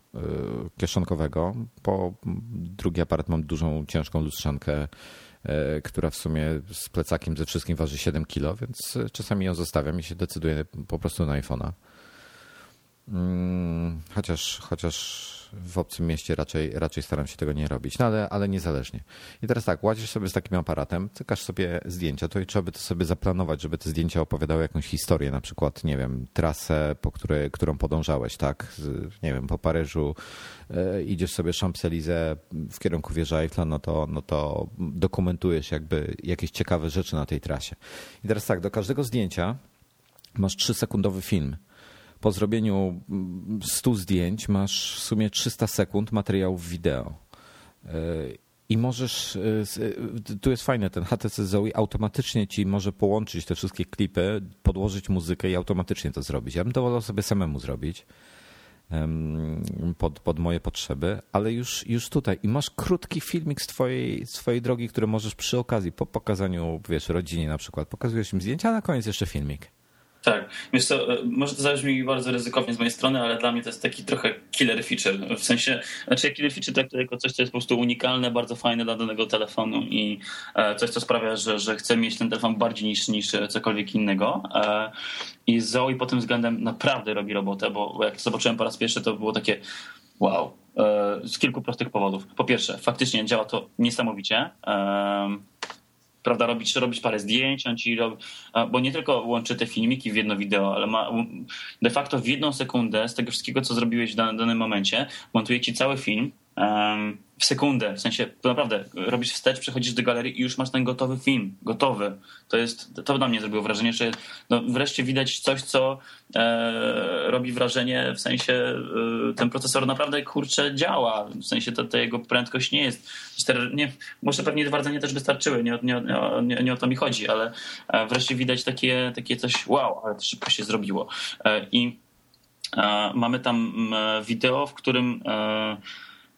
kieszonkowego, bo drugi aparat mam dużą, ciężką lustrzankę, która w sumie z plecakiem ze wszystkim waży 7 kg, więc czasami ją zostawiam i się decyduję po prostu na iPhone'a. Chociaż w obcym mieście raczej staram się tego nie robić, no ale niezależnie. I teraz tak, łazisz sobie z takim aparatem, cykasz sobie zdjęcia, to i trzeba by to sobie zaplanować, żeby te zdjęcia opowiadały jakąś historię, na przykład, nie wiem, trasę, którą podążałeś, tak? Nie wiem, po Paryżu, idziesz sobie Champs-Élysées w kierunku wieży Eiffla, no to dokumentujesz jakby jakieś ciekawe rzeczy na tej trasie. I teraz tak, do każdego zdjęcia masz 3-sekundowy film. Po zrobieniu 100 zdjęć masz w sumie 300 sekund materiałów wideo. I możesz, tu jest fajne, ten HTC Zoe automatycznie ci może połączyć te wszystkie klipy, podłożyć muzykę i automatycznie to zrobić. Ja bym to wolał sobie samemu zrobić pod moje potrzeby, ale już tutaj. I masz krótki filmik z twojej drogi, który możesz przy okazji, po pokazaniu, wiesz, rodzinie na przykład, pokazujesz im zdjęcia, a na koniec jeszcze filmik. Tak, wiesz co, może to zabrzmi bardzo ryzykownie z mojej strony, ale dla mnie to jest taki trochę killer feature, w sensie, znaczy killer feature traktuję jako coś, co jest po prostu unikalne, bardzo fajne dla danego telefonu i coś, co sprawia, że chcę mieć ten telefon bardziej niż cokolwiek innego. I Zoe pod tym względem naprawdę robi robotę, bo jak to zobaczyłem po raz pierwszy, to było takie wow, Z kilku prostych powodów. Po pierwsze, faktycznie działa to niesamowicie. Prawda, robić parę zdjęć, bo nie tylko łączy te filmiki w jedno wideo, ale ma de facto w jedną sekundę z tego wszystkiego, co zrobiłeś w danym momencie, montuje ci cały film w sekundę. W sensie, to naprawdę, robisz wstecz, przechodzisz do galerii i już masz ten gotowy film. Gotowy. To na mnie zrobiło wrażenie, że wreszcie widać coś, co robi wrażenie, w sensie ten procesor naprawdę, kurczę, działa. W sensie ta jego prędkość nie jest... Może pewnie dwa rdzenie też wystarczyły, nie o to mi chodzi, ale wreszcie widać takie coś, wow, ale to szybko się zrobiło. I mamy tam wideo, w którym...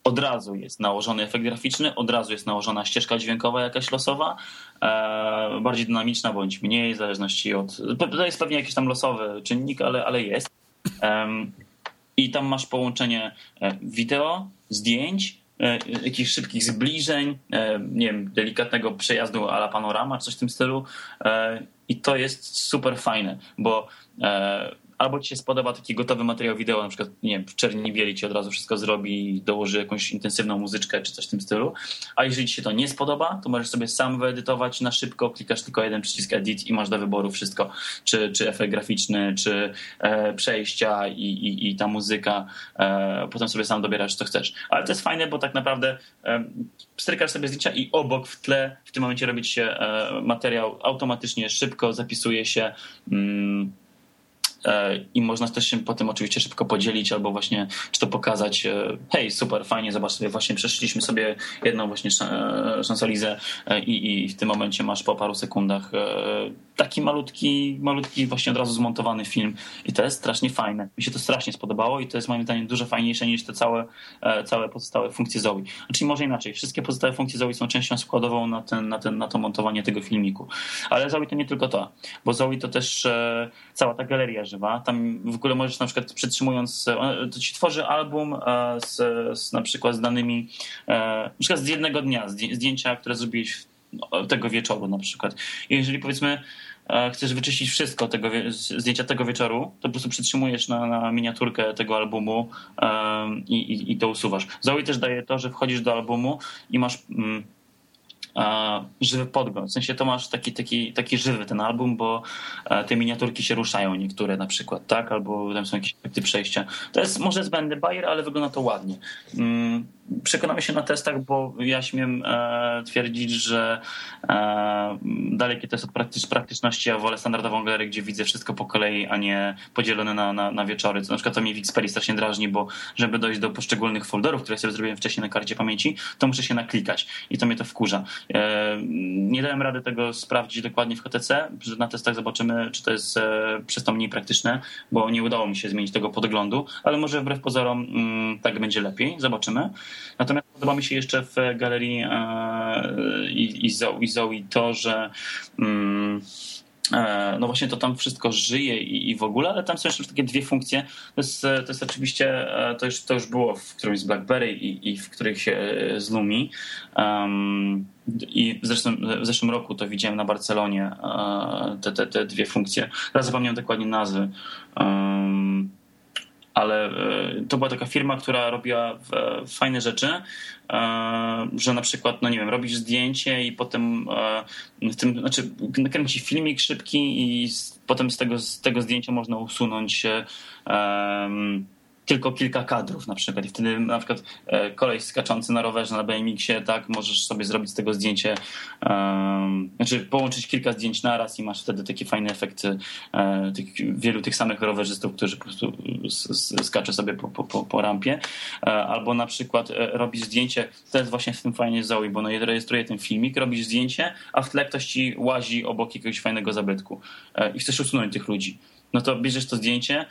Od razu jest nałożony efekt graficzny, od razu jest nałożona ścieżka dźwiękowa jakaś losowa, bardziej dynamiczna bądź mniej, w zależności od... To jest pewnie jakiś tam losowy czynnik, ale jest. I tam masz połączenie wideo, zdjęć, jakichś szybkich zbliżeń, nie wiem, delikatnego przejazdu à la panorama, coś w tym stylu. I to jest super fajne, bo... Albo ci się spodoba taki gotowy materiał wideo, na przykład, nie wiem, w czerni bieli ci od razu wszystko zrobi i dołoży jakąś intensywną muzyczkę czy coś w tym stylu. A jeżeli ci się to nie spodoba, to możesz sobie sam wyedytować na szybko, klikasz tylko jeden przycisk edit i masz do wyboru wszystko, czy efekt graficzny, czy przejścia i ta muzyka. Potem sobie sam dobierasz, co chcesz. Ale to jest fajne, bo tak naprawdę pstrykasz sobie zdjęcia i obok w tle w tym momencie robi ci się materiał automatycznie, szybko zapisuje się. I można też się potem oczywiście szybko podzielić albo właśnie czy to pokazać, hej, super, fajnie, zobacz sobie, właśnie przeszliśmy sobie jedną właśnie szansolizę i w tym momencie masz po paru sekundach taki malutki właśnie od razu zmontowany film i to jest strasznie fajne. Mi się to strasznie spodobało i to jest moim zdaniem dużo fajniejsze niż te całe pozostałe funkcje Zoe. Znaczy może inaczej, wszystkie pozostałe funkcje Zoe są częścią składową na to montowanie tego filmiku. Ale Zoe to nie tylko to, bo Zoe to też cała ta galeria żywa. Tam w ogóle możesz na przykład przytrzymując, to ci tworzy album z na przykład z danymi, na przykład z jednego dnia, zdjęcia, które zrobiłeś tego wieczoru na przykład. I jeżeli powiedzmy chcesz wyczyścić wszystko zdjęcia tego wieczoru, to po prostu przytrzymujesz na miniaturkę tego albumu i to usuwasz. Zoe też daje to, że wchodzisz do albumu i masz żywy podgląd. W sensie to masz taki żywy ten album, bo te miniaturki się ruszają niektóre na przykład, tak? Albo tam są jakieś efekty przejścia. To jest może zbędny bajer, ale wygląda to ładnie. Przekonamy się na testach, bo ja śmiem twierdzić, że dalekie to jest od praktyczności. Ja wolę standardową galerię, gdzie widzę wszystko po kolei, a nie podzielone na wieczory. Na przykład to mnie w Xperii strasznie drażni, bo żeby dojść do poszczególnych folderów, które sobie zrobiłem wcześniej na karcie pamięci, to muszę się naklikać i to mnie to wkurza. Nie dałem rady tego sprawdzić dokładnie w HTC. Na testach zobaczymy, czy to jest przez to mniej praktyczne, bo nie udało mi się zmienić tego podglądu, ale może wbrew pozorom tak będzie lepiej. Zobaczymy. Natomiast podoba mi się jeszcze w galerii i Zoe to, że no właśnie to tam wszystko żyje i w ogóle, ale tam są jeszcze takie dwie funkcje. To jest oczywiście, to już było w którymś z BlackBerry i w których z Lumii. I w zeszłym roku to widziałem na Barcelonie, te dwie funkcje. Teraz zapomniałem dokładnie nazwy. Ale to była taka firma, która robiła fajne rzeczy, że na przykład, no nie wiem, robisz zdjęcie i potem nakręci filmik szybki i potem z tego zdjęcia można usunąć tylko kilka kadrów na przykład. I wtedy na przykład koleś skaczący na rowerze na BMX-ie, tak, możesz sobie zrobić z tego zdjęcie, połączyć kilka zdjęć naraz i masz wtedy takie fajne efekty wielu tych samych rowerzystów, którzy po prostu skaczą sobie po rampie. Albo na przykład robisz zdjęcie, to jest właśnie w tym fajnie Zoe, bo rejestruje ten filmik, robisz zdjęcie, a w tle ktoś ci łazi obok jakiegoś fajnego zabytku i chcesz usunąć tych ludzi. No to bierzesz to zdjęcie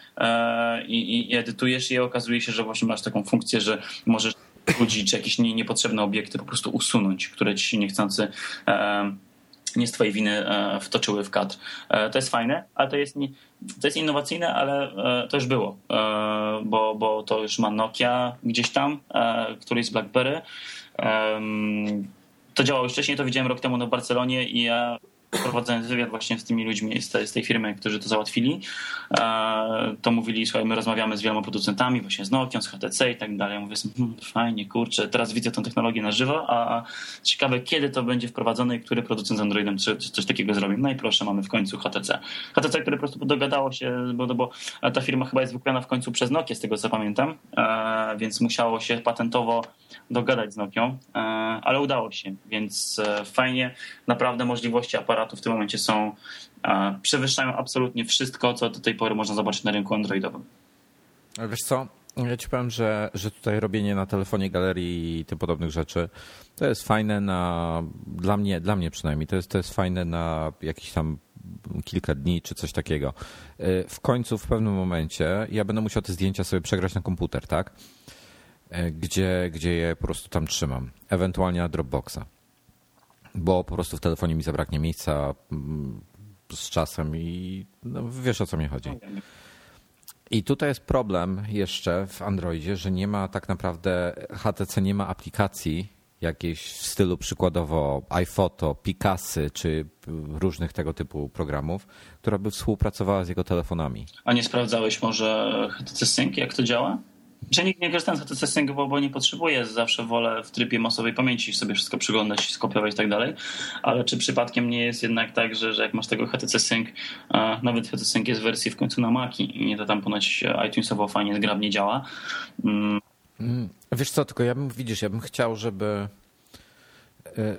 i edytujesz je, okazuje się, że właśnie masz taką funkcję, że możesz ludzi czy jakieś niepotrzebne obiekty po prostu usunąć, które ci niechcący nie z twojej winy wtoczyły w kadr. To jest fajne, ale to jest innowacyjne, ale to już było, bo to już ma Nokia gdzieś tam, któryś z BlackBerry. To działało już wcześniej, to widziałem rok temu na Barcelonie i ja prowadzając wywiad właśnie z tymi ludźmi z tej firmy, którzy to załatwili, to mówili, słuchaj, my rozmawiamy z wieloma producentami, właśnie z Nokią, z HTC i tak dalej. Ja mówię sobie, fajnie, kurczę, teraz widzę tę technologię na żywo, a ciekawe, kiedy to będzie wprowadzone i który producent z Androidem coś takiego zrobi. No i proszę, mamy w końcu HTC. HTC, które po prostu dogadało się, bo ta firma chyba jest wykupiona w końcu przez Nokię, z tego co pamiętam, więc musiało się patentowo dogadać z Nokią, ale udało się, więc fajnie, naprawdę możliwości aparatu w tym momencie są, przewyższają absolutnie wszystko, co do tej pory można zobaczyć na rynku androidowym. Ale wiesz co, ja ci powiem, że tutaj robienie na telefonie galerii i tym podobnych rzeczy, to jest fajne dla mnie przynajmniej, to jest fajne na jakiś tam kilka dni czy coś takiego. W końcu, w pewnym momencie ja będę musiał te zdjęcia sobie przegrać na komputer, tak? Gdzie je po prostu tam trzymam. Ewentualnie na Dropboxa. Bo po prostu w telefonie mi zabraknie miejsca z czasem i no, wiesz, o co mi chodzi. I tutaj jest problem jeszcze w Androidzie, że nie ma tak naprawdę, HTC nie ma aplikacji jakiejś w stylu przykładowo iPhoto, Picasy czy różnych tego typu programów, która by współpracowała z jego telefonami. A nie sprawdzałeś może HTC Sync, jak to działa? Że nigdy nie korzystam z HTC Sync, bo nie potrzebuję, zawsze wolę w trybie masowej pamięci sobie wszystko przeglądać, skopiować i tak dalej, ale czy przypadkiem nie jest jednak tak, że jak masz tego HTC Sync, nawet HTC Sync jest w wersji w końcu na Maci i nie to tam ponoć iTunesowo fajnie, zgrabnie działa. Wiesz co, tylko ja bym chciał,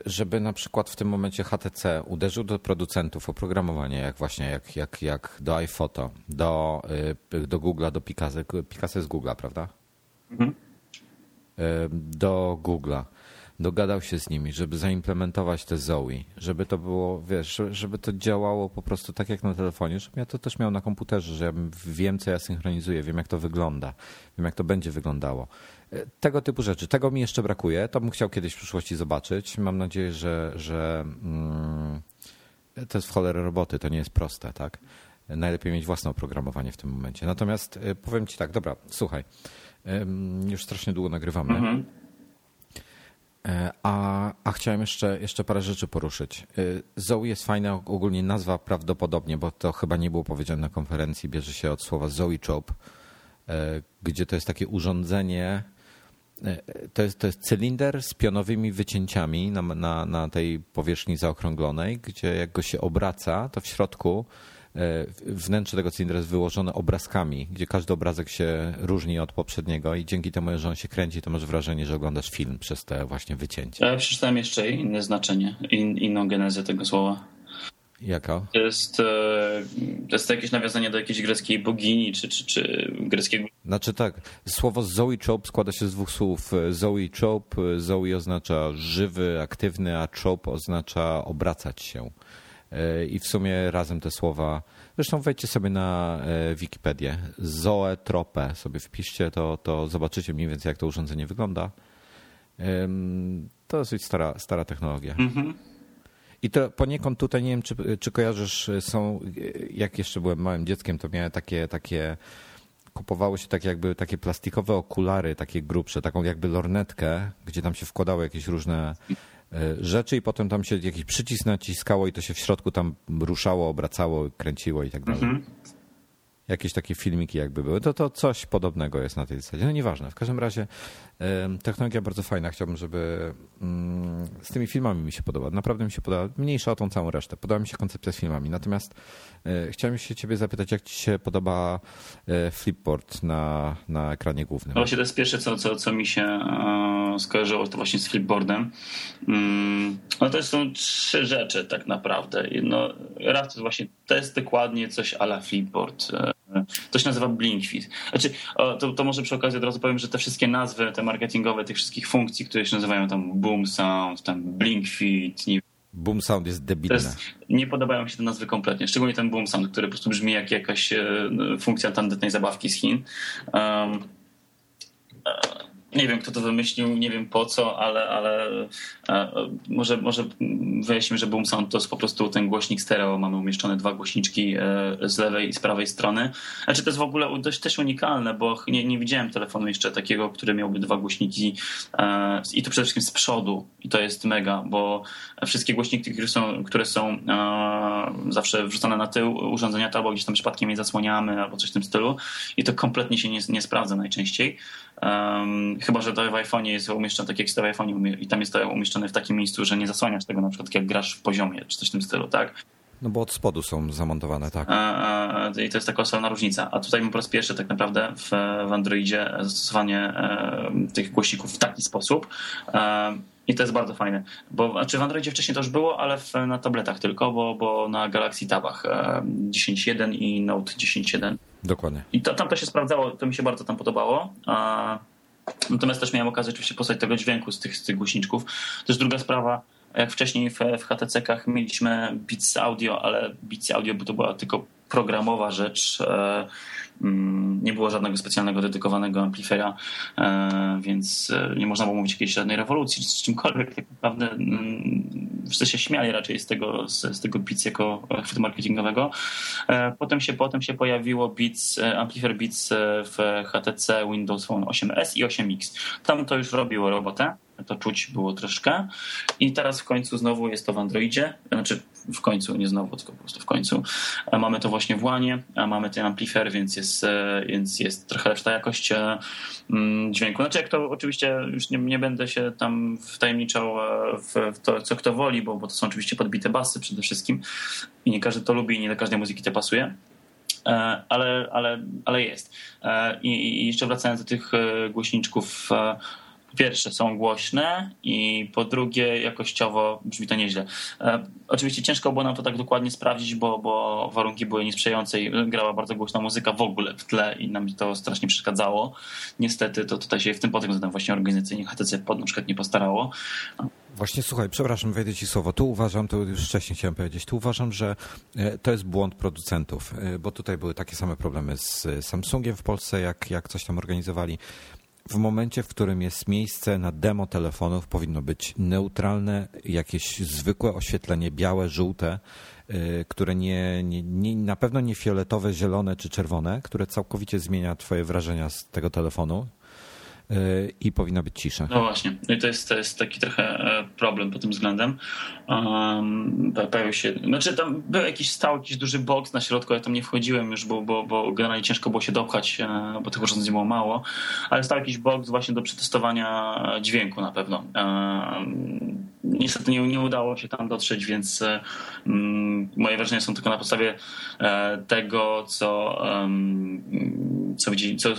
żeby na przykład w tym momencie HTC uderzył do producentów oprogramowania, jak właśnie jak do iPhoto, do Google'a, do Picasy. Picasy z Google'a, prawda? Mhm. Do Google'a. Dogadał się z nimi, żeby zaimplementować te Zoe, żeby to było, wiesz, żeby to działało po prostu tak jak na telefonie, żebym ja to też miał na komputerze, że ja wiem, co ja synchronizuję, wiem, jak to wygląda, wiem, jak to będzie wyglądało. Tego typu rzeczy. Tego mi jeszcze brakuje. To bym chciał kiedyś w przyszłości zobaczyć. Mam nadzieję, że to jest w cholerę roboty, to nie jest proste, tak? Najlepiej mieć własne oprogramowanie w tym momencie. Natomiast powiem ci tak, dobra, słuchaj, już strasznie długo nagrywamy. Mhm. A chciałem jeszcze parę rzeczy poruszyć. Zoe jest fajna, ogólnie nazwa prawdopodobnie, bo to chyba nie było powiedziane na konferencji, bierze się od słowa Zoetrope, gdzie to jest takie urządzenie, to jest cylinder z pionowymi wycięciami na tej powierzchni zaokrąglonej, gdzie jak go się obraca, to w środku wnętrze tego cylindra jest wyłożone obrazkami, gdzie każdy obrazek się różni od poprzedniego i dzięki temu, że on się kręci, to masz wrażenie, że oglądasz film przez te właśnie wycięcia. Ja przeczytałem jeszcze inne znaczenie, inną genezę tego słowa. Jaka? To jest jakieś nawiązanie do jakiejś greckiej bogini czy greckiego... Znaczy tak, słowo Zoetrope składa się z dwóch słów. Zoetrope, Zoe oznacza żywy, aktywny, a trope oznacza obracać się. I w sumie razem te słowa, zresztą wejdźcie sobie na Wikipedię, Zoetrope sobie wpiszcie, to zobaczycie mniej więcej, jak to urządzenie wygląda. To dosyć stara technologia. Mm-hmm. I to poniekąd tutaj, nie wiem czy kojarzysz, są, jak jeszcze byłem małym dzieckiem, to miałem takie kupowało się tak jakby takie plastikowe okulary, takie grubsze, taką jakby lornetkę, gdzie tam się wkładały jakieś różne rzeczy i potem tam się jakiś przycisk naciskało i to się w środku tam ruszało, obracało, kręciło i tak dalej. Mm-hmm. Jakieś takie filmiki jakby były. To coś podobnego jest na tej zasadzie. No nieważne. W każdym razie technologia bardzo fajna. Chciałbym, żeby z tymi filmami mi się podoba. Naprawdę mi się podoba. Mniejsza o tą całą resztę. Podoba mi się koncepcja z filmami. Natomiast chciałem się ciebie zapytać, jak ci się podoba Flipboard na ekranie głównym? Właśnie to jest pierwsze, co mi się skojarzyło, to właśnie z Flipboardem. No to są trzy rzeczy tak naprawdę. No, raz to jest właśnie, to jest dokładnie coś a la Flipboard. To się nazywa Blinkfeed. Znaczy, to może przy okazji od razu powiem, że te wszystkie nazwy, te marketingowe, tych wszystkich funkcji, które się nazywają tam Boom Sound, tam Blinkfeed. Boom Sound jest debilne. Nie podobają mi się te nazwy kompletnie. Szczególnie ten Boom Sound, który po prostu brzmi jak jakaś funkcja tandetnej zabawki z Chin. Nie wiem, kto to wymyślił, nie wiem po co, ale może wyjaśnimy, że Boom Sound to jest po prostu ten głośnik stereo. Mamy umieszczone dwa głośniczki z lewej i z prawej strony. Znaczy to jest w ogóle dość też unikalne, bo nie widziałem telefonu jeszcze takiego, który miałby dwa głośniki i to przede wszystkim z przodu. I to jest mega, bo wszystkie głośniki, które są zawsze wrzucane na tył urządzenia, to albo gdzieś tam przypadkiem je zasłaniamy, albo coś w tym stylu. I to kompletnie się nie sprawdza najczęściej. Chyba że to w iPhone'ie jest umieszczone, tak jak jest to w iPhone'ie, i tam jest to umieszczone w takim miejscu, że nie zasłaniasz tego na przykład jak grasz w poziomie czy coś w tym stylu, tak? No bo od spodu są zamontowane, tak. I to jest taka osobna różnica. A tutaj po raz pierwszy tak naprawdę w Androidzie zastosowanie tych głośników w taki sposób. I to jest bardzo fajne, bo znaczy w Androidzie wcześniej to już było, ale na tabletach tylko, bo na Galaxy Tabach 10.1 i Note 10.1. Dokładnie. I tam to się sprawdzało, to mi się bardzo tam podobało. Natomiast też miałem okazję oczywiście posłać tego dźwięku z tych głośniczków. To jest druga sprawa. Jak wcześniej w HTC-kach mieliśmy Beats Audio, ale Beats Audio to była tylko programowa rzecz. Nie było żadnego specjalnego, dedykowanego amplifera, więc nie można było mówić o jakiejś żadnej rewolucji czy czymkolwiek. Tak naprawdę wszyscy się śmiali raczej z tego Beats jako chwytu marketingowego. Potem się pojawiło amplifer Beats w HTC Windows Phone 8S i 8X. Tam to już robiło robotę. To czuć było troszkę. I teraz w końcu znowu jest to w Androidzie. Znaczy w końcu, nie znowu, tylko po prostu w końcu. Mamy to właśnie w łanie, a mamy ten amplifer, więc jest trochę lepsza jakość dźwięku. Znaczy jak to oczywiście już nie będę się tam wtajemniczał w to, co kto woli, bo to są oczywiście podbite basy przede wszystkim. I nie każdy to lubi i nie do każdej muzyki to pasuje. Ale jest. I jeszcze wracając do tych głośniczków, po pierwsze są głośne i po drugie jakościowo brzmi to nieźle. Oczywiście ciężko było nam to tak dokładnie sprawdzić, bo warunki były niesprzyjające i grała bardzo głośna muzyka w ogóle w tle i nam to strasznie przeszkadzało. Niestety to tutaj się w tym podglądem właśnie organizacyjnie HTC na przykład nie postarało. Właśnie słuchaj, przepraszam, wejdę ci słowo. Tu uważam, że to jest błąd producentów, bo tutaj były takie same problemy z Samsungiem w Polsce, jak coś tam organizowali. W momencie, w którym jest miejsce na demo telefonów, powinno być neutralne, jakieś zwykłe oświetlenie, białe, żółte, które nie na pewno nie fioletowe, zielone czy czerwone, które całkowicie zmienia twoje wrażenia z tego telefonu. I powinna być cisza. No właśnie, i to jest taki trochę problem pod tym względem. Pojawił się, znaczy tam był jakiś duży box na środku, ja tam nie wchodziłem już, bo generalnie ciężko było się dopchać, bo tych urządzeń było mało, ale stał jakiś box właśnie do przetestowania dźwięku na pewno. Niestety nie udało się tam dotrzeć, więc moje wrażenia są tylko na podstawie tego, co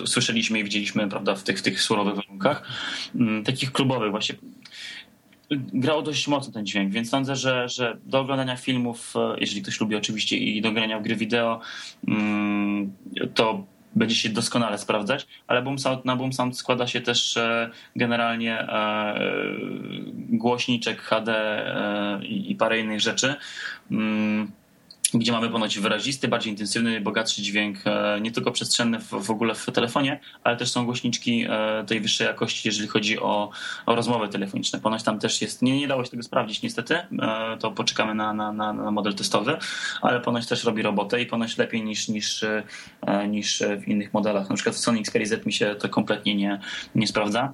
słyszeliśmy i widzieliśmy, prawda, w tych surowych warunkach, takich klubowych właśnie. Grał dość mocno ten dźwięk, więc sądzę, że do oglądania filmów, jeżeli ktoś lubi oczywiście, i do grania w gry wideo, to będzie się doskonale sprawdzać, ale na Boom Sound składa się też generalnie głośniczek HD i parę innych rzeczy, gdzie mamy ponoć wyrazisty, bardziej intensywny, bogatszy dźwięk, nie tylko przestrzenny w ogóle w telefonie, ale też są głośniczki tej wyższej jakości, jeżeli chodzi o rozmowy telefoniczne. Ponoć tam też jest, nie dało się tego sprawdzić niestety, to poczekamy na model testowy, ale ponoć też robi robotę i ponoć lepiej niż w innych modelach. Na przykład w Sony Xperia Z mi się to kompletnie nie sprawdza,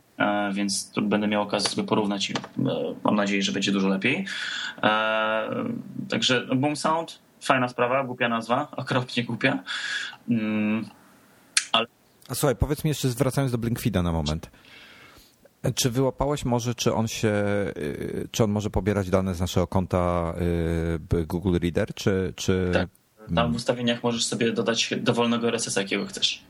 więc tu będę miał okazję sobie porównać i mam nadzieję, że będzie dużo lepiej. Także Boom Sound, fajna sprawa, głupia nazwa, okropnie głupia. Ale... A słuchaj, powiedz mi jeszcze, zwracając do Blinkfeeda na moment. Czy wyłapałeś może, czy on może pobierać dane z naszego konta Google Reader? Czy... Tak, tam w ustawieniach możesz sobie dodać dowolnego RSS-a, jakiego chcesz.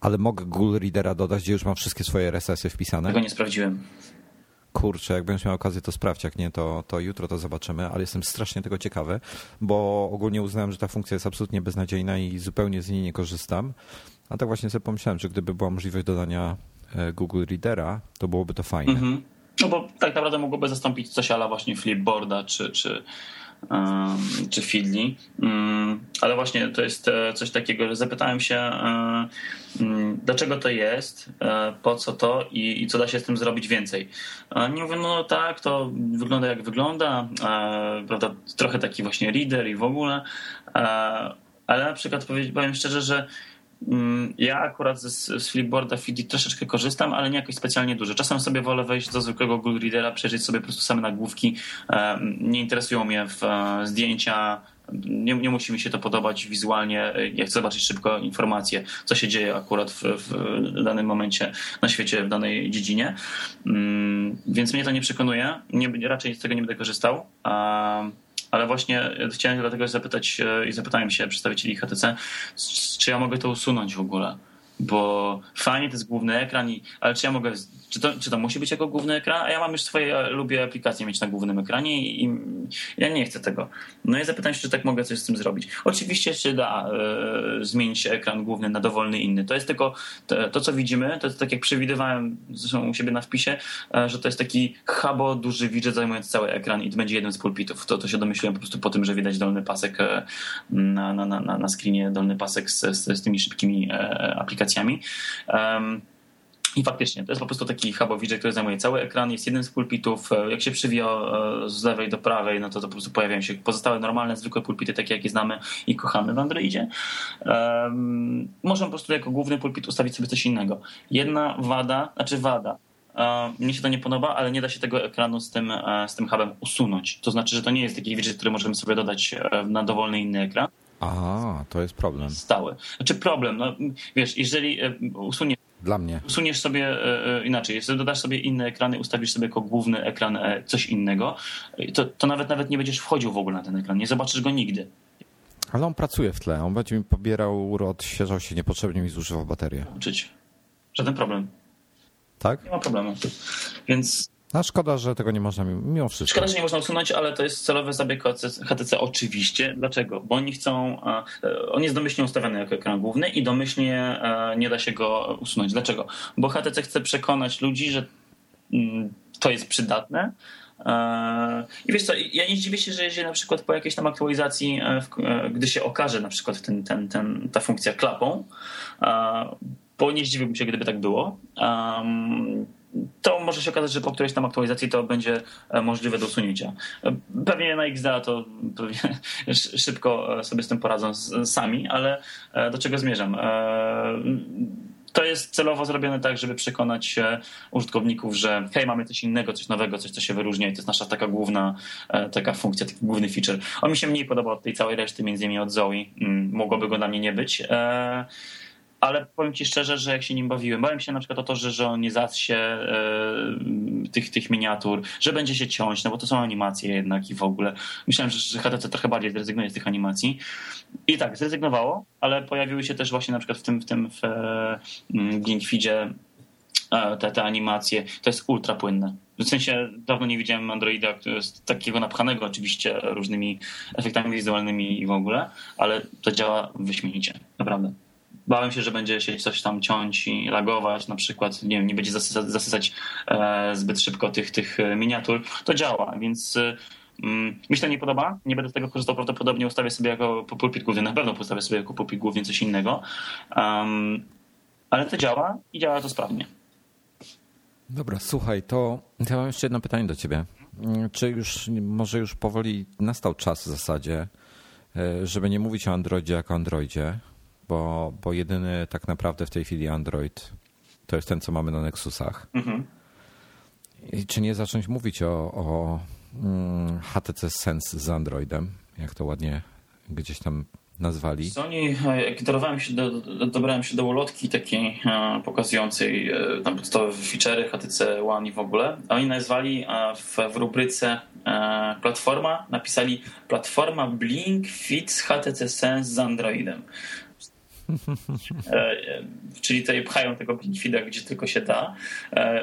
Ale mogę Google Readera dodać, gdzie już mam wszystkie swoje RSS-y wpisane? Tego nie sprawdziłem. Kurczę, jak będziesz miał okazję, to sprawdź, jak nie, to jutro to zobaczymy, ale jestem strasznie tego ciekawy, bo ogólnie uznałem, że ta funkcja jest absolutnie beznadziejna i zupełnie z niej nie korzystam. A tak właśnie sobie pomyślałem, że gdyby była możliwość dodania Google Readera, to byłoby to fajne. Mm-hmm. No bo tak naprawdę mogłoby zastąpić coś ala właśnie Flipboarda czy Feedly. Ale właśnie to jest coś takiego, że zapytałem się, dlaczego to jest, po co to i co da się z tym zrobić więcej. Oni mówią, no tak, to wygląda jak wygląda, prawda, trochę taki właśnie reader i w ogóle, ale na przykład powiem szczerze, że ja akurat z Flipboarda Feedly troszeczkę korzystam, ale nie jakoś specjalnie dużo. Czasem sobie wolę wejść do zwykłego Google Readera, przejrzeć sobie po prostu same nagłówki. Nie interesują mnie zdjęcia, nie musi mi się to podobać wizualnie. Ja chcę zobaczyć szybko informacje, co się dzieje akurat w danym momencie na świecie, w danej dziedzinie. Więc mnie to nie przekonuje. Raczej z tego nie będę korzystał. Ale właśnie chciałem dlatego zapytać i zapytałem się przedstawicieli HTC, czy ja mogę to usunąć w ogóle, bo fajnie to jest główny ekran, ale czy ja mogę, czy to musi być jako główny ekran, a ja mam już swoje, lubię aplikacje mieć na głównym ekranie i ja nie chcę tego. No i zapytałem się, czy tak mogę coś z tym zrobić. Oczywiście się da zmienić ekran główny na dowolny inny. To jest tylko to, co widzimy, to jest tak jak przewidywałem zresztą u siebie na wpisie, że to jest taki hubo duży widget zajmujący cały ekran i to będzie jeden z pulpitów. To się domyśliłem po prostu po tym, że widać dolny pasek na screenie, dolny pasek z tymi szybkimi aplikacjami. I faktycznie, to jest po prostu taki hubo widget, który zajmuje cały ekran, jest jednym z pulpitów. Jak się przywija z lewej do prawej, no to po prostu pojawiają się pozostałe normalne, zwykłe pulpity, takie jakie znamy i kochamy w Androidzie. Można po prostu jako główny pulpit ustawić sobie coś innego. Jedna wada, mnie się to nie podoba, ale nie da się tego ekranu z tym hubem usunąć. To znaczy, że to nie jest taki widget, który możemy sobie dodać na dowolny inny ekran. Aha, to jest problem. Stały. Znaczy problem, no wiesz, jeżeli usuniesz... Dla mnie. Usuniesz sobie inaczej, jeżeli dodasz sobie inne ekrany, ustawisz sobie jako główny ekran coś innego, to nawet nie będziesz wchodził w ogóle na ten ekran, nie zobaczysz go nigdy. Ale on pracuje w tle, on będzie mi pobierał urod, siedział się niepotrzebnie i zużywał baterię. Uczyć. Żaden problem. Tak? Nie ma problemu. Więc... A szkoda, że tego nie można mimo wszystko. Szkoda, że nie można usunąć, ale to jest celowy zabieg HTC oczywiście. Dlaczego? Bo oni chcą... On jest domyślnie ustawiony jako ekran główny i domyślnie nie da się go usunąć. Dlaczego? Bo HTC chce przekonać ludzi, że to jest przydatne. I wiesz co, ja nie zdziwię się, że jeżeli na przykład po jakiejś tam aktualizacji, gdy się okaże na przykład ta funkcja klapą, bo nie zdziwiłbym się, gdyby tak było, to może się okazać, że po którejś tam aktualizacji to będzie możliwe do usunięcia. Pewnie na XDA to pewnie szybko sobie z tym poradzą sami, ale do czego zmierzam? To jest celowo zrobione tak, żeby przekonać użytkowników, że hej, mamy coś innego, coś nowego, coś, co się wyróżnia i to jest nasza taka główna taka funkcja, taki główny feature. On mi się mniej podoba od tej całej reszty, między innymi od Zoe. Mogłoby go dla mnie nie być. Ale powiem ci szczerze, że jak się nim bawiłem, bałem się na przykład o to, że on nie zatrze tych miniatur, że będzie się ciąć, no bo to są animacje jednak i w ogóle. Myślałem, że HTC trochę bardziej zrezygnuje z tych animacji. I tak, zrezygnowało, ale pojawiły się też właśnie na przykład w Blinkfeedzie te animacje. To jest ultra płynne. W sensie dawno nie widziałem Androida takiego napchanego oczywiście różnymi efektami wizualnymi i w ogóle, ale to działa wyśmienicie, naprawdę. Bałem się, że będzie się coś tam ciąć i lagować, na przykład nie wiem, nie będzie zasysać zbyt szybko tych miniatur. To działa, więc mi się to nie podoba. Nie będę z tego korzystał, prawdopodobnie ustawię sobie jako pulpit główny. Na pewno ustawię sobie jako pulpit główny coś innego. Ale to działa i działa to sprawnie. Dobra, słuchaj, to ja mam jeszcze jedno pytanie do ciebie. Czy może już powoli nastał czas w zasadzie, żeby nie mówić o Androidzie jako Androidzie? Bo jedyny tak naprawdę w tej chwili Android to jest ten, co mamy na Nexusach. Mhm. I czy nie zacząć mówić o HTC Sense z Androidem, jak to ładnie gdzieś tam nazwali? Sony, dobrałem się do ulotki takiej pokazującej tam podstawowe featurey HTC One i w ogóle. Oni nazwali w rubryce platforma, napisali platforma Blinkfeed z HTC Sense z Androidem. Czyli tutaj pchają tego Blinkfeeda gdzie tylko się da.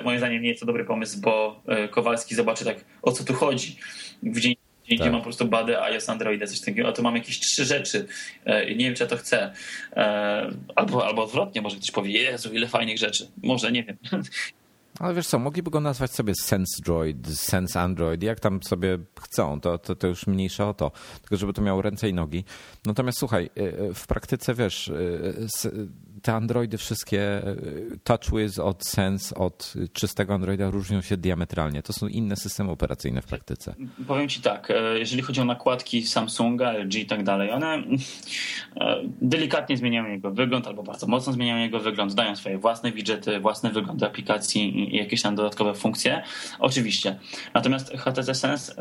Moim zdaniem nie jest to dobry pomysł, bo Kowalski zobaczy tak, o co tu chodzi. W dzień, tak. Gdzie mam po prostu badę, iOS, Androida, coś takiego, a tu mam jakieś 3 rzeczy. Nie wiem, czy ja to chcę. Albo odwrotnie, może ktoś powie, Jezu, ile fajnych rzeczy. Może, nie wiem. Ale wiesz co, mogliby go nazwać sobie Sense Droid, Sense Android, jak tam sobie chcą, to już mniejsze o to, tylko żeby to miało ręce i nogi. Natomiast słuchaj, w praktyce wiesz, te Androidy wszystkie, TouchWiz od Sense, od czystego Androida różnią się diametralnie. To są inne systemy operacyjne w praktyce. Powiem ci tak, jeżeli chodzi o nakładki Samsunga, LG i tak dalej, one delikatnie zmieniają jego wygląd albo bardzo mocno zmieniają jego wygląd, dają swoje własne widżety, własny wygląd aplikacji i jakieś tam dodatkowe funkcje. Oczywiście. Natomiast HTC Sense...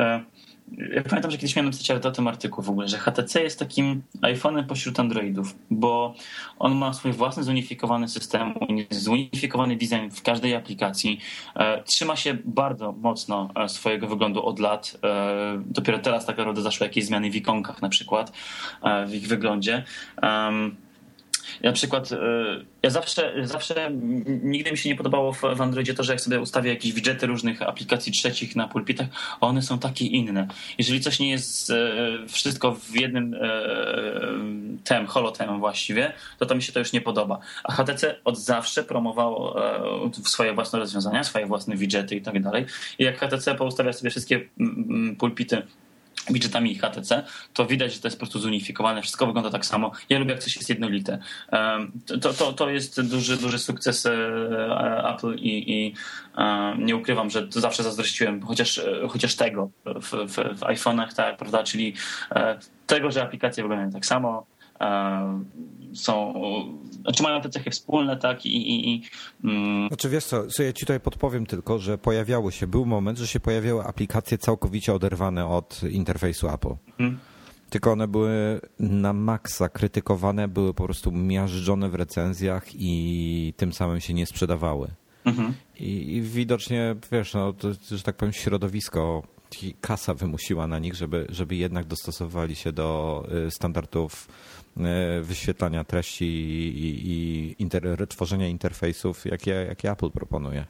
Ja pamiętam, że kiedyś miałem napisać o tym artykuł w ogóle, że HTC jest takim iPhone'em pośród Androidów, bo on ma swój własny zunifikowany system, zunifikowany design w każdej aplikacji. Trzyma się bardzo mocno swojego wyglądu od lat. Dopiero teraz tak naprawdę zaszły jakieś zmiany w ikonkach na przykład, w ich wyglądzie. Na przykład ja zawsze nigdy mi się nie podobało w Androidzie to, że jak sobie ustawię jakieś widżety różnych aplikacji trzecich na pulpitach, one są takie inne. Jeżeli coś nie jest wszystko w jednym holotem właściwie, to mi się to już nie podoba. A HTC od zawsze promowało swoje własne rozwiązania, swoje własne widżety i tak dalej. I jak HTC poustawia sobie wszystkie pulpity widżetami HTC, to widać, że to jest po prostu zunifikowane, wszystko wygląda tak samo. Ja lubię, jak coś jest jednolite. To jest duży sukces Apple i nie ukrywam, że to zawsze zazdrościłem chociaż tego w iPhone'ach, tak, prawda? Czyli tego, że aplikacje wyglądają tak samo, mają te cechy wspólne, tak? Znaczy wiesz co, ja ci tutaj podpowiem tylko, że był moment, że się pojawiały aplikacje całkowicie oderwane od interfejsu Apple. Mhm. Tylko one były na maksa krytykowane, były po prostu miażdżone w recenzjach i tym samym się nie sprzedawały. Mhm. I widocznie, wiesz, że tak powiem, środowisko, kasa wymusiła na nich, żeby jednak dostosowali się do standardów wyświetlania treści i tworzenia interfejsów, jakie Apple proponuje.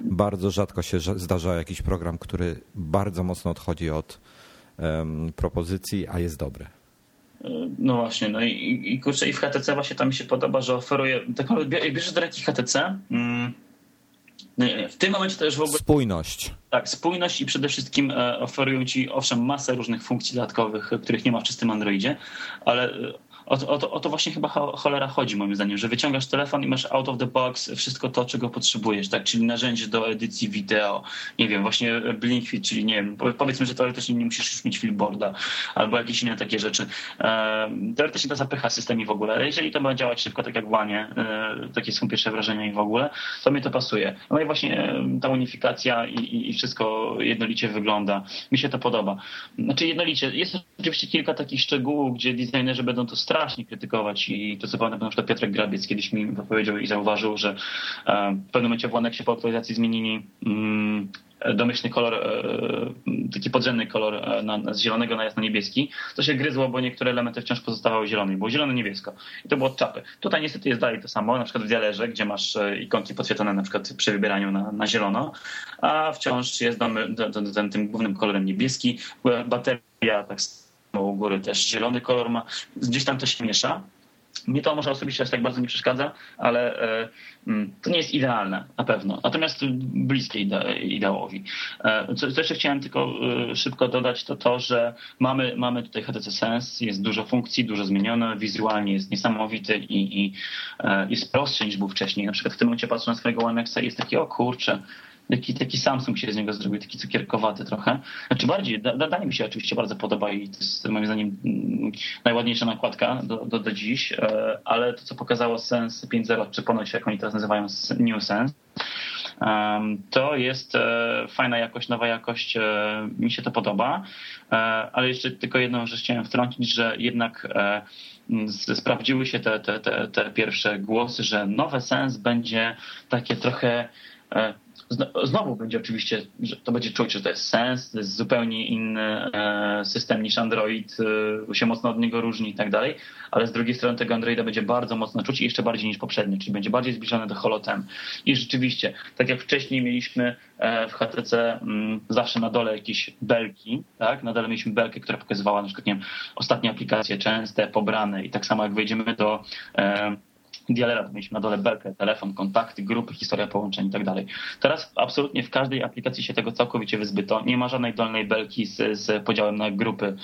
Bardzo rzadko się zdarza jakiś program, który bardzo mocno odchodzi od propozycji, a jest dobry. No właśnie, i w HTC właśnie tam mi się podoba, że oferuje, tak naprawdę bierzesz do ręki HTC, w tym momencie to już w ogóle... Spójność. Tak, spójność i przede wszystkim oferują ci, owszem, masę różnych funkcji dodatkowych, których nie ma w czystym Androidzie, ale o to właśnie chyba cholera chodzi moim zdaniem, że wyciągasz telefon i masz out of the box wszystko to, czego potrzebujesz, tak, czyli narzędzie do edycji wideo, nie wiem, właśnie Blinkfeed, czyli nie wiem, powiedzmy, że teoretycznie nie musisz już mieć Flipboarda albo jakieś inne takie rzeczy. Teoretycznie to zapycha system i w ogóle, ale jeżeli to będzie działać szybko, tak jak w Łanie, takie są pierwsze wrażenia i w ogóle, to mi to pasuje. No i właśnie ta unifikacja i wszystko jednolicie wygląda. Mi się to podoba. Znaczy jednolicie. Jest oczywiście kilka takich szczegółów, gdzie designerzy będą to strasznie krytykować i to co pan na przykład Piotrek Grabiec kiedyś mi powiedział i zauważył, że w pewnym momencie w One Xie po aktualizacji zmienili domyślny kolor, taki podrzędny kolor z zielonego na jasno-niebieski. To się gryzło, bo niektóre elementy wciąż pozostawały zielone. Było zielono-niebiesko. I to było od czapy. Tutaj niestety jest dalej to samo, na przykład w dialerze, gdzie masz ikonki podświetlone na przykład przy wybieraniu na zielono, a wciąż jest tym głównym kolorem niebieski. Bateria tak samo u góry też zielony kolor ma. Gdzieś tam to się miesza. Mnie to może osobiście aż tak bardzo nie przeszkadza, ale to nie jest idealne na pewno, natomiast bliskie ideałowi. Co jeszcze chciałem tylko szybko dodać, to że mamy tutaj HTC Sense, jest dużo funkcji, dużo zmienione, wizualnie jest niesamowity i jest prostszy niż był wcześniej. Na przykład w tym momencie patrzę na swojego One Xa i jest taki, o kurczę, taki Samsung się z niego zrobił, taki cukierkowaty trochę. Znaczy bardziej, danie mi się oczywiście bardzo podoba i to jest moim zdaniem najładniejsza nakładka do dziś, ale to co pokazało Sense 5.0, czy ponoć jak oni teraz nazywają New Sense, to jest fajna jakość, nowa jakość, mi się to podoba, ale jeszcze tylko jedną rzecz chciałem wtrącić, że jednak sprawdziły się te pierwsze głosy, że nowe Sense będzie takie trochę... Znowu będzie oczywiście, że to będzie czuć, że to jest Sense, to jest zupełnie inny system niż Android, się mocno od niego różni i tak dalej, ale z drugiej strony tego Androida będzie bardzo mocno czuć i jeszcze bardziej niż poprzedni, czyli będzie bardziej zbliżony do Holotem. I rzeczywiście, tak jak wcześniej mieliśmy w HTC zawsze na dole jakieś belki, tak? Na dole mieliśmy belkę, która pokazywała na przykład, nie wiem, ostatnie aplikacje częste, pobrane i tak samo jak wejdziemy do dialera, mieliśmy na dole belkę, telefon, kontakty, grupy, historia połączeń i tak dalej. Teraz absolutnie w każdej aplikacji się tego całkowicie wyzbyto. Nie ma żadnej dolnej belki z podziałem na grupy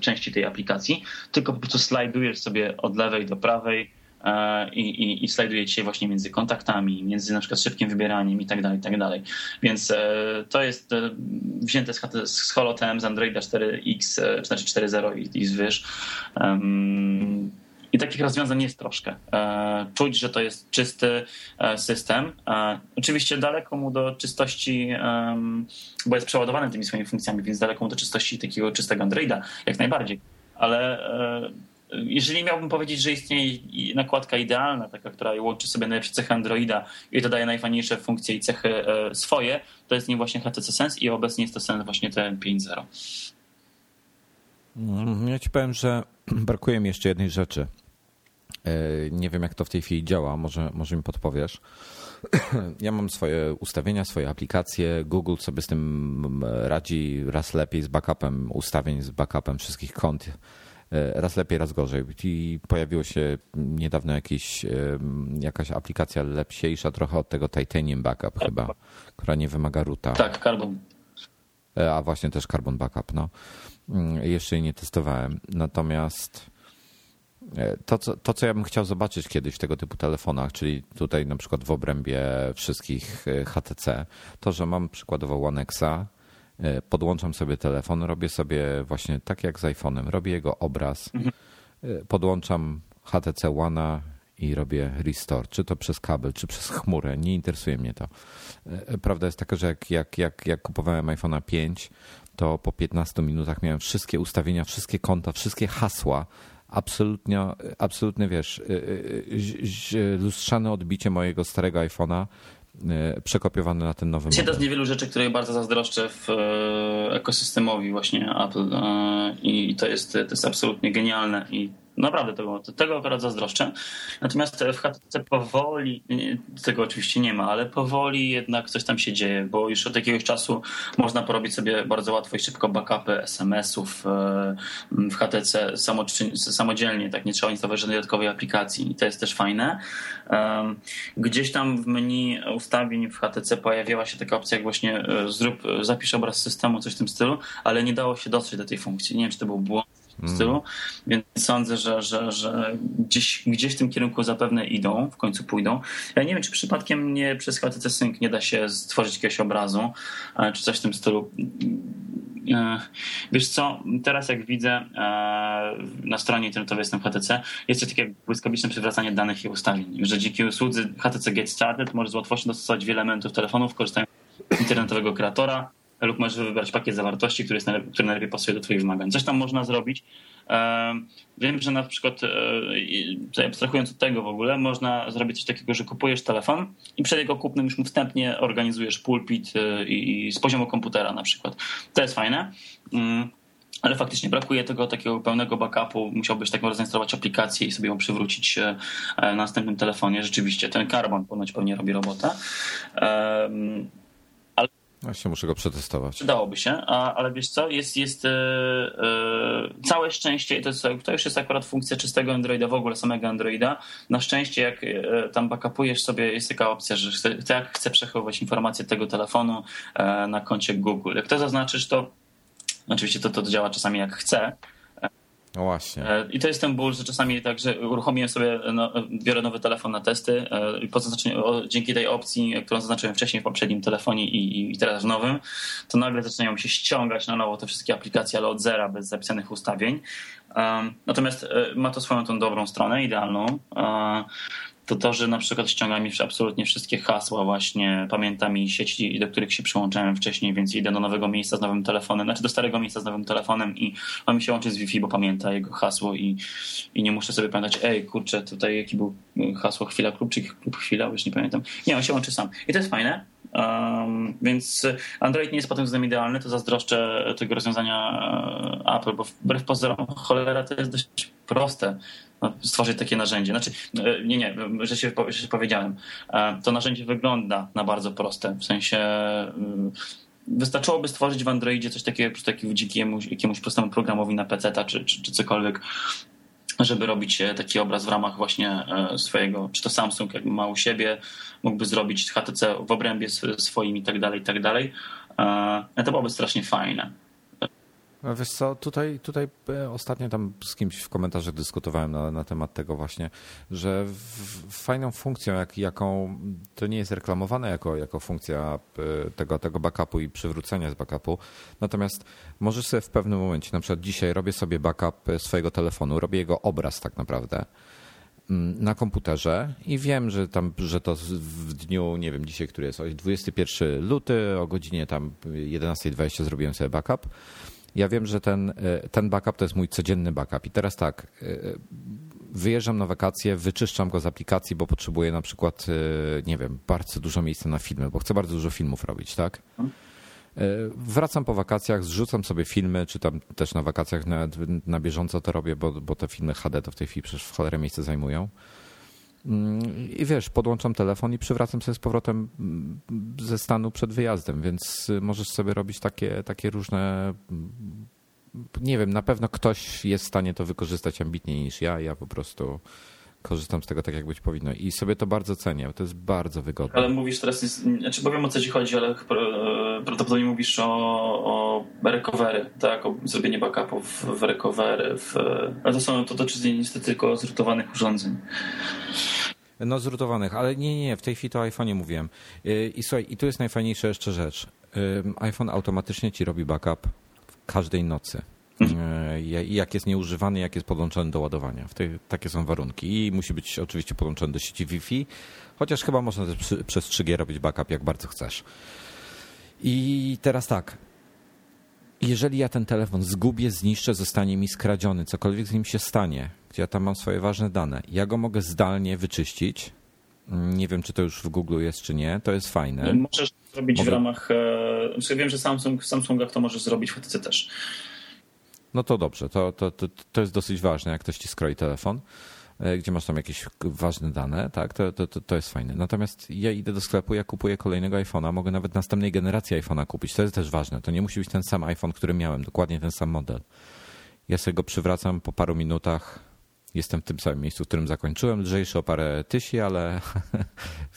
części tej aplikacji, tylko po prostu slajdujesz sobie od lewej do prawej i slajduje się właśnie między kontaktami, między na przykład szybkim wybieraniem i tak dalej, i tak dalej. Więc to jest wzięte z Holotem, z Androida 4X, znaczy 4.0 i zwyż. I takich rozwiązań jest troszkę. Czuć, że to jest czysty system. Oczywiście daleko mu do czystości, bo jest przeładowany tymi swoimi funkcjami, więc daleko mu do czystości takiego czystego Androida, jak najbardziej. Ale jeżeli miałbym powiedzieć, że istnieje nakładka idealna, taka, która łączy sobie najlepsze cechy Androida i dodaje najfajniejsze funkcje i cechy swoje, to jest nim właśnie HTC Sense i obecnie jest to Sense właśnie ten 5.0. Ja ci powiem, że brakuje mi jeszcze jednej rzeczy. Nie wiem, jak to w tej chwili działa, może mi podpowiesz. Ja mam swoje ustawienia, swoje aplikacje. Google sobie z tym radzi raz lepiej z backupem ustawień, z backupem wszystkich kont. Raz lepiej, raz gorzej. I pojawiła się niedawno jakaś aplikacja lepsiejsza trochę od tego Titanium Backup chyba, która nie wymaga roota. Tak, Carbon. A właśnie też Carbon Backup, no. Jeszcze jej nie testowałem. Natomiast to, co ja bym chciał zobaczyć kiedyś w tego typu telefonach, czyli tutaj na przykład w obrębie wszystkich HTC, to, że mam przykładowo One Xa, podłączam sobie telefon, robię sobie właśnie tak jak z iPhone'em, robię jego obraz, podłączam HTC One'a i robię restore, czy to przez kabel, czy przez chmurę, nie interesuje mnie to. Prawda jest taka, że jak kupowałem iPhone'a 5, to po 15 minutach miałem wszystkie ustawienia, wszystkie konta, wszystkie hasła, absolutnie wiesz, lustrzane odbicie mojego starego iPhone'a przekopiowane na ten nowy model. Jedna z niewielu rzeczy, której bardzo zazdroszczę w ekosystemowi właśnie Apple i to jest absolutnie genialne i naprawdę tego akurat zazdroszczę. Natomiast w HTC powoli, tego oczywiście nie ma, ale powoli jednak coś tam się dzieje, bo już od jakiegoś czasu można porobić sobie bardzo łatwo i szybko backupy SMS-ów w HTC samodzielnie, tak nie trzeba instalować żadnej dodatkowej aplikacji i to jest też fajne. Gdzieś tam w menu ustawień w HTC pojawiała się taka opcja jak właśnie zapisz obraz systemu, coś w tym stylu, ale nie dało się dotrzeć do tej funkcji. Nie wiem, czy to był błąd stylu, więc sądzę, że gdzieś w tym kierunku zapewne idą, w końcu pójdą. Ja nie wiem, czy przypadkiem nie przez HTC Sync nie da się stworzyć jakiegoś obrazu, czy coś w tym stylu. Wiesz co, teraz jak widzę na stronie internetowej jestem HTC, jest takie błyskawiczne przywracanie danych i ustawień, że dzięki usłudze HTC Get Started możesz z łatwością dostosować wiele elementów telefonów, korzystając z internetowego kreatora, lub możesz wybrać pakiet zawartości, który najlepiej pasuje do twoich wymagań. Coś tam można zrobić. Wiem, że na przykład, abstrahując od tego w ogóle, można zrobić coś takiego, że kupujesz telefon i przed jego kupnem już mu wstępnie organizujesz pulpit i z poziomu komputera na przykład. To jest fajne. Ale faktycznie brakuje tego takiego pełnego backupu. Musiałbyś taką zainstalować aplikację i sobie ją przywrócić na następnym telefonie. Rzeczywiście ten Carbon ponoć pewnie robi robotę. Właśnie muszę go przetestować. Dałoby się, ale wiesz co, jest całe szczęście, i to już jest akurat funkcja czystego Androida, w ogóle samego Androida. Na szczęście jak tam backupujesz sobie, jest taka opcja, że chcę przechowywać informacje tego telefonu na koncie Google. Jak to zaznaczysz, to oczywiście to działa czasami jak chce. No właśnie. I to jest ten ból, że czasami tak, że uruchomiłem sobie, biorę nowy telefon na testy i po zaznaczeniu, dzięki tej opcji, którą zaznaczyłem wcześniej w poprzednim telefonie i teraz w nowym, to nagle zaczynają się ściągać na nowo te wszystkie aplikacje, ale od zera, bez zapisanych ustawień. Natomiast ma to swoją tą dobrą stronę, idealną. To, że na przykład ściąga mi absolutnie wszystkie hasła właśnie, pamięta mi sieci, do których się przyłączałem wcześniej, więc idę do nowego miejsca z nowym telefonem, znaczy do starego miejsca z nowym telefonem i mam się łączyć z Wi-Fi, bo pamięta jego hasło i nie muszę sobie pamiętać, tutaj jaki był hasło, chwila, klub, chwila, już nie pamiętam. Nie, on się łączy sam. I to jest fajne. Więc Android nie jest pod tym względem idealny, to zazdroszczę tego rozwiązania Apple, bo wbrew pozorom cholera to jest dość proste stworzyć takie narzędzie. Znaczy, że się powiedziałem. To narzędzie wygląda na bardzo proste, w sensie wystarczyłoby stworzyć w Androidzie coś takiego, po prostu jakiemuś prostemu programowi na PC-ta czy cokolwiek żeby robić taki obraz w ramach właśnie swojego, czy to Samsung jak ma u siebie, mógłby zrobić HTC w obrębie swoim i tak dalej, i tak dalej. To byłoby strasznie fajne. Wiesz co, tutaj ostatnio tam z kimś w komentarzach dyskutowałem na temat tego właśnie, że fajną funkcją, jaką to nie jest reklamowane jako funkcja tego backupu i przywrócenia z backupu, natomiast możesz sobie w pewnym momencie, na przykład dzisiaj robię sobie backup swojego telefonu, robię jego obraz tak naprawdę na komputerze i wiem, że to w dniu, nie wiem dzisiaj, który jest, 21 luty o godzinie tam 11:20 zrobiłem sobie backup. Ja wiem, że ten backup to jest mój codzienny backup i teraz tak, wyjeżdżam na wakacje, wyczyszczam go z aplikacji, bo potrzebuję na przykład, nie wiem, bardzo dużo miejsca na filmy, bo chcę bardzo dużo filmów robić, tak? Wracam po wakacjach, zrzucam sobie filmy, czy tam też na wakacjach na bieżąco to robię, bo te filmy HD to w tej chwili przecież w cholerę miejsce zajmują. I wiesz, podłączam telefon i przywracam sobie z powrotem ze stanu przed wyjazdem, więc możesz sobie robić takie różne, nie wiem, na pewno ktoś jest w stanie to wykorzystać ambitniej niż ja po prostu korzystam z tego tak, jak być powinno i sobie to bardzo cenię, to jest bardzo wygodne. Ale mówisz teraz, znaczy powiem o co ci chodzi, ale prawdopodobnie mówisz o recovery, tak, o zrobienie backupów w recovery, ale to są dotyczy niestety tylko zrutowanych urządzeń. No zrutowanych, ale nie, w tej chwili to o iPhone'ie mówiłem. I słuchaj, i tu jest najfajniejsza jeszcze rzecz. iPhone automatycznie ci robi backup w każdej nocy. Jak jest nieużywany, jak jest podłączony do ładowania. Takie są warunki i musi być oczywiście podłączony do sieci Wi-Fi, chociaż chyba można też przez 3G robić backup jak bardzo chcesz. I teraz tak, jeżeli ja ten telefon zgubię, zniszczę, zostanie mi skradziony, cokolwiek z nim się stanie, gdzie ja tam mam swoje ważne dane, ja go mogę zdalnie wyczyścić. Nie wiem, czy to już w Google jest, czy nie. To jest fajne. Możesz zrobić w ramach... Wiem, że w Samsungach to możesz zrobić w HTC też. No to dobrze, to jest dosyć ważne, jak ktoś ci skroi telefon, gdzie masz tam jakieś ważne dane, tak? To jest fajne. Natomiast ja idę do sklepu, ja kupuję kolejnego iPhone'a, mogę nawet następnej generacji iPhone'a kupić. To jest też ważne. To nie musi być ten sam iPhone, który miałem, dokładnie ten sam model. Ja sobie go przywracam po paru minutach. Jestem w tym samym miejscu, w którym zakończyłem. Lżejszy o parę tysięcy, ale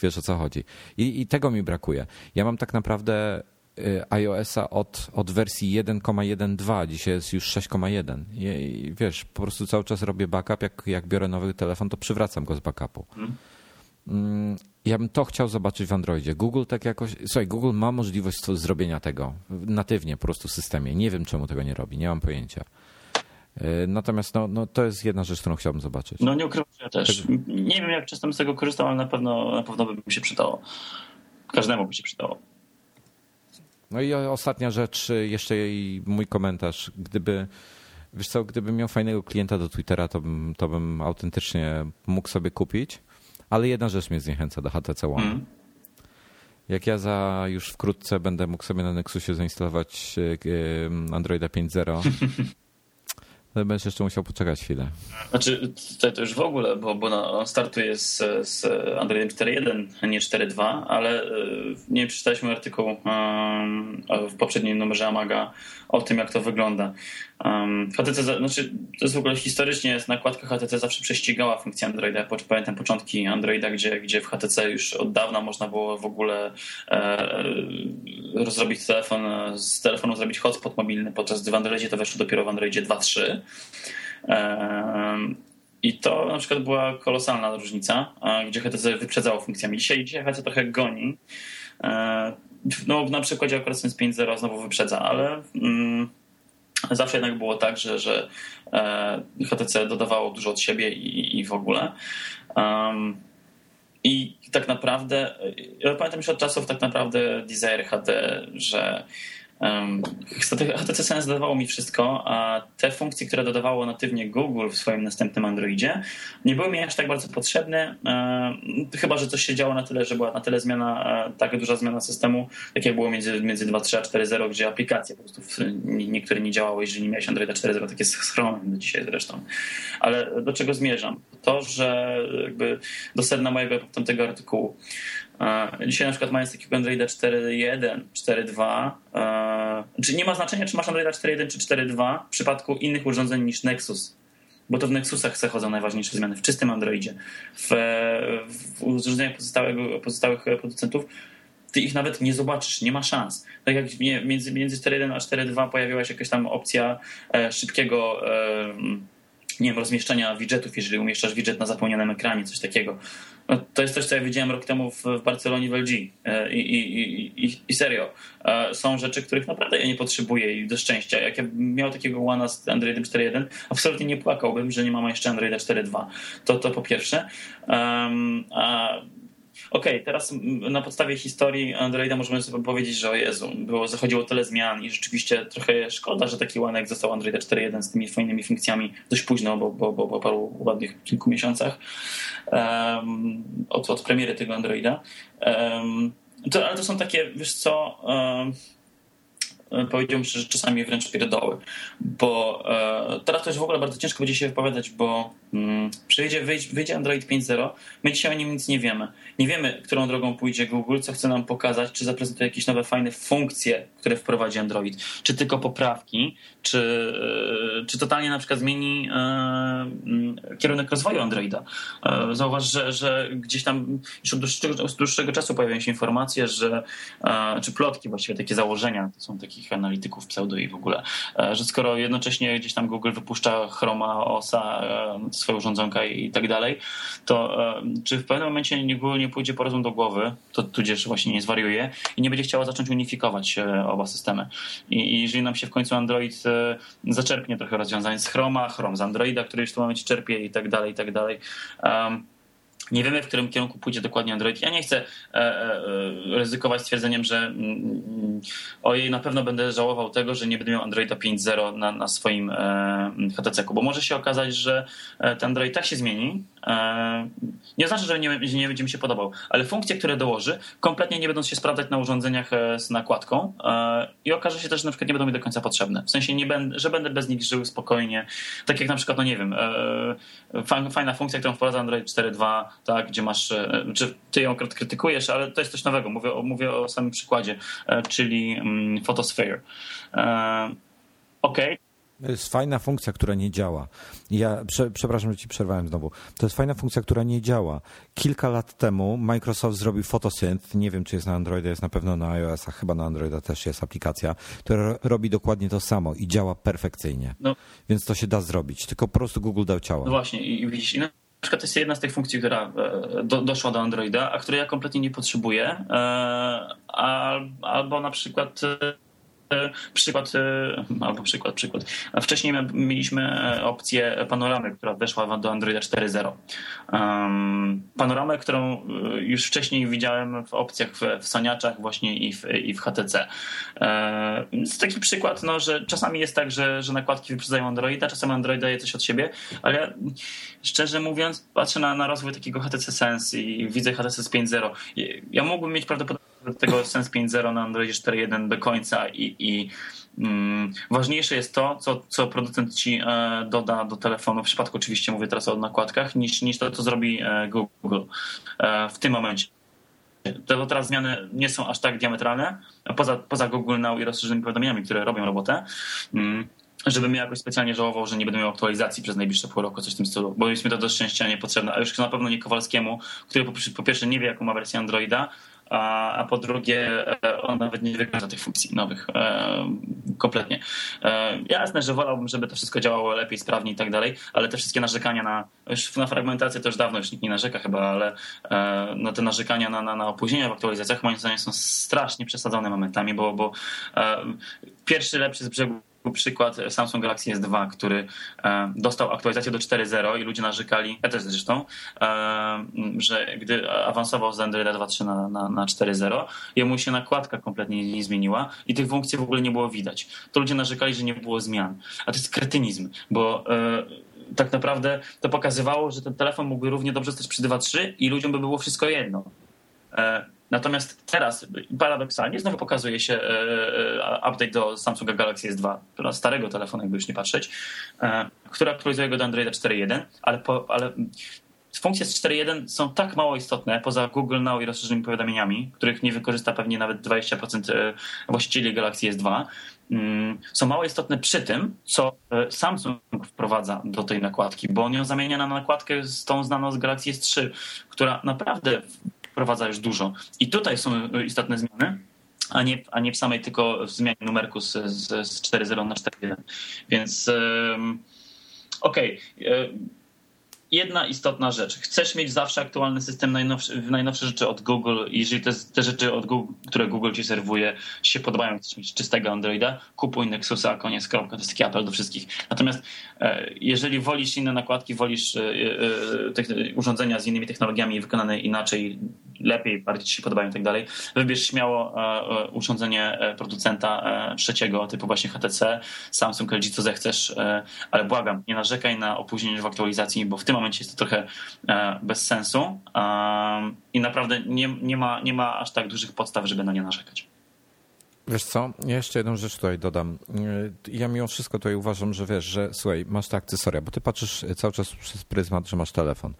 wiesz o co chodzi. I tego mi brakuje. Ja mam tak naprawdę iOS-a od wersji 1.1.2, dzisiaj jest już 6.1. I wiesz, po prostu cały czas robię backup, jak biorę nowy telefon, to przywracam go z backupu. Ja bym to chciał zobaczyć w Androidzie. Google tak jakoś, słuchaj, Google ma możliwość zrobienia tego natywnie po prostu w systemie. Nie wiem czemu tego nie robi, nie mam pojęcia. Natomiast no, to jest jedna rzecz, którą chciałbym zobaczyć. No nie ukrywam, ja też. Nie wiem jak często z tego korzystam, ale na pewno by mi się przydało. Każdemu by się przydało. No i ostatnia rzecz, jeszcze mój komentarz. Gdybym miał fajnego klienta do Twittera, to bym autentycznie mógł sobie kupić, ale jedna rzecz mnie zniechęca do HTC One. Jak ja już wkrótce będę mógł sobie na Nexusie zainstalować Androida 5.0, to będziesz jeszcze musiał poczekać chwilę. Znaczy to już w ogóle, bo on startuje z Androidem 4.1, a nie 4.2, ale nie przeczytaliśmy artykułu w poprzednim numerze Amaga o tym, jak to wygląda. HTC, znaczy, to jest w ogóle historycznie, nakładka HTC zawsze prześcigała funkcję Androida. Pamiętam początki Androida, gdzie w HTC już od dawna można było w ogóle rozrobić telefon, z telefonu zrobić hotspot mobilny, podczas gdy w Androidzie to weszło dopiero w Androidzie 2.3. I to na przykład była kolosalna różnica, gdzie HTC wyprzedzało funkcjami. Dzisiaj HTC trochę goni. No, na przykładzie akurat Sense 5.0 znowu wyprzedza, ale... Zawsze jednak było tak, że HTC dodawało dużo od siebie i w ogóle. I tak naprawdę, ja pamiętam już od czasów tak naprawdę Desire HD, że HTC Sense dodawało mi wszystko, a te funkcje, które dodawało natywnie Google w swoim następnym Androidzie, nie były mi aż tak bardzo potrzebne, chyba że coś się działo na tyle, że była na tyle zmiana, taka duża zmiana systemu, jak było między 2.3 a 4.0, gdzie aplikacje po prostu niektóre nie działały, jeżeli nie miałeś Androida 4.0, tak jest schronem do dzisiaj zresztą. Ale do czego zmierzam? To, że jakby do sedna mojego tamtego artykułu. Dzisiaj na przykład mając takiego Androida 4.1, 4.2, nie ma znaczenia, czy masz Androida 4.1 czy 4.2 w przypadku innych urządzeń niż Nexus. bo to w Nexusach zachodzą najważniejsze zmiany, w czystym Androidzie, w rozróżnieniach pozostałych producentów ty ich nawet nie zobaczysz, nie ma szans. Tak jak między 4.1 a 4.2 pojawiła się jakaś tam opcja szybkiego rozmieszczenia widżetów, jeżeli umieszczasz widżet na zapełnionym ekranie, coś takiego. No, to jest coś, co ja widziałem rok temu w Barcelonie w LG i serio. Są rzeczy, których naprawdę ja nie potrzebuję i do szczęścia. Jak ja miał takiego łana z Androidem 4.1, absolutnie nie płakałbym, że nie mam jeszcze Androida 4.2. To po pierwsze. Okej, teraz na podstawie historii Androida możemy sobie powiedzieć, że o Jezu, zachodziło tyle zmian i rzeczywiście trochę szkoda, że taki One X został Androida 4.1 z tymi fajnymi funkcjami dość późno, bo po paru ładnych kilku miesiącach od premiery tego Androida. Ale to są takie, wiesz co, powiedziałbym szczerze, że czasami wręcz pierdoły, bo teraz to już w ogóle bardzo ciężko będzie się wypowiadać, bo wyjdzie Android 5.0, my dzisiaj o nim nic nie wiemy. Nie wiemy, którą drogą pójdzie Google, co chce nam pokazać, czy zaprezentuje jakieś nowe fajne funkcje, które wprowadzi Android, czy tylko poprawki, czy totalnie na przykład zmieni kierunek rozwoju Androida. Zauważ, że gdzieś tam już od dłuższego czasu pojawiają się informacje, czy plotki właściwie, takie założenia, to są takich analityków pseudo i w ogóle, że skoro jednocześnie gdzieś tam Google wypuszcza Chroma, OSa, swoje urządzonka i tak dalej, to czy w pewnym momencie Google nie pójdzie po rozum do głowy, to tudzież właśnie nie zwariuje i nie będzie chciała zacząć unifikować oba systemy. I jeżeli nam się w końcu Android zaczerpnie trochę rozwiązań z Chroma, Chrome z Androida, który już w tym momencie czerpie i tak dalej, i tak dalej. Nie wiemy, w którym kierunku pójdzie dokładnie Android. Ja nie chcę ryzykować stwierdzeniem, że ojej, na pewno będę żałował tego, że nie będę miał Androida 5.0 na swoim HTC-ku, bo może się okazać, że ten Android tak się zmieni. Nie oznacza, że nie będzie mi się podobał, ale funkcje, które dołoży, kompletnie nie będą się sprawdzać na urządzeniach z nakładką i okaże się też, że na przykład nie będą mi do końca potrzebne. W sensie, że będę bez nich żył spokojnie. Tak jak na przykład, fajna funkcja, którą wprowadza Android 4.2, tak, gdzie masz, czy ty ją krytykujesz, ale to jest coś nowego, mówię o samym przykładzie, czyli Photosphere. Okej. To jest fajna funkcja, która nie działa. Ja przepraszam, że ci przerwałem znowu. To jest fajna funkcja, która nie działa. Kilka lat temu Microsoft zrobił Photosynth. Nie wiem, czy jest na Androida, jest na pewno na iOS-a, chyba na Androida też jest aplikacja, która robi dokładnie to samo i działa perfekcyjnie. No. Więc to się da zrobić, tylko po prostu Google dał ciała. No właśnie, i widzisz, na przykład to jest jedna z tych funkcji, która doszła do Androida, a której ja kompletnie nie potrzebuję, albo na przykład... Przykład. Wcześniej mieliśmy opcję panoramy, która weszła do Androida 4.0. Panoramę, którą już wcześniej widziałem w opcjach w saniaczach właśnie i w HTC. Jest taki przykład, że czasami jest tak, że nakładki wyprzedzają Androida, czasem Android daje coś od siebie, ale ja szczerze mówiąc patrzę na rozwój takiego HTC Sense i widzę HTC 5.0. Ja mógłbym mieć prawdopodobnie do tego Sense 5.0 na Androidzie 4.1 do końca i ważniejsze jest to, co producent ci doda do telefonu, w przypadku oczywiście mówię teraz o nakładkach, niż to, co zrobi Google w tym momencie. To teraz zmiany nie są aż tak diametralne, poza Google Now i rozszerzonymi powiadomieniami, które robią robotę, żebym ja jakoś specjalnie żałował, że nie będę miał aktualizacji przez najbliższe pół roku, coś w tym stylu, bo jest mi to do szczęścia niepotrzebne, a już na pewno nie Kowalskiemu, który po pierwsze nie wie, jaką ma wersję Androida, a po drugie on nawet nie wygląda tych funkcji nowych kompletnie. Jasne, że wolałbym, żeby to wszystko działało lepiej, sprawniej i tak dalej, ale te wszystkie narzekania na fragmentację to już dawno już nikt nie narzeka chyba, ale te narzekania na opóźnienia w aktualizacjach moim zdaniem są strasznie przesadzone momentami, bo pierwszy lepszy z brzegu przykład Samsung Galaxy S2, który dostał aktualizację do 4.0 i ludzie narzekali, ja też zresztą, że gdy awansował z Androida 2.3 na 4.0, jemu się nakładka kompletnie nie zmieniła i tych funkcji w ogóle nie było widać. To ludzie narzekali, że nie było zmian. A to jest kretynizm, bo tak naprawdę to pokazywało, że ten telefon mógłby równie dobrze stać przy 2.3 i ludziom by było wszystko jedno. Natomiast teraz paradoksalnie znowu pokazuje się update do Samsunga Galaxy S2, starego telefonu, jakby już nie patrzeć, która aktualizuje go do Androida 4.1, ale funkcje z 4.1 są tak mało istotne, poza Google Now i rozszerzonymi powiadomieniami, których nie wykorzysta pewnie nawet 20% właścicieli Galaxy S2, są mało istotne przy tym, co Samsung wprowadza do tej nakładki, bo on ją zamienia na nakładkę z tą znaną z Galaxy S3, która naprawdę wprowadza już dużo. I tutaj są istotne zmiany, a nie w samej tylko w zmianie numerku z 4.0 na 4.1. Więc jedna istotna rzecz. Chcesz mieć zawsze aktualny system, najnowsze rzeczy od Google. Jeżeli te rzeczy, od Google, które Google ci serwuje, się podobają, chcesz mieć czystego Androida, kupuj Nexusa, koniec, kropka. To jest taki apel do wszystkich. Natomiast jeżeli wolisz inne nakładki, wolisz urządzenia z innymi technologiami wykonane inaczej, lepiej, bardziej ci się podobają i tak dalej, wybierz śmiało urządzenie producenta trzeciego, typu właśnie HTC, Samsung, LG, co zechcesz, ale błagam, nie narzekaj na opóźnienie w aktualizacji, bo w tym momencie jest to trochę bez sensu i naprawdę nie ma aż tak dużych podstaw, żeby na nie narzekać. Wiesz co, ja jeszcze jedną rzecz tutaj dodam. Ja mimo wszystko tutaj uważam, że wiesz, że słuchaj, masz te akcesoria, bo ty patrzysz cały czas przez pryzmat, że masz telefon.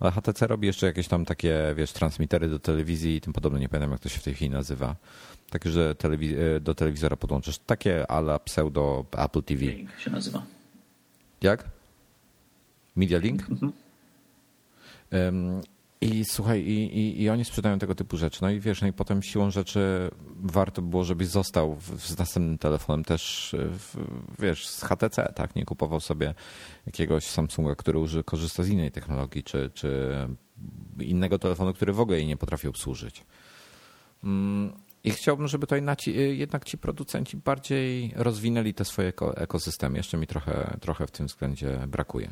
Ale HTC robi jeszcze jakieś tam takie, wiesz, transmitery do telewizji i tym podobne, nie pamiętam jak to się w tej chwili nazywa. Takie, że do telewizora podłączysz. Takie a la pseudo Apple TV. Link się nazywa. Jak? Media Link? Mhm. I słuchaj, i oni sprzedają tego typu rzeczy. No i wiesz, no i potem siłą rzeczy warto było, żebyś został z następnym telefonem też, wiesz, z HTC, tak? Nie kupował sobie jakiegoś Samsunga, który korzysta z innej technologii, czy innego telefonu, który w ogóle jej nie potrafi obsłużyć. I chciałbym, żeby tutaj jednak ci producenci bardziej rozwinęli te swoje ekosystemy. Jeszcze mi trochę w tym względzie brakuje.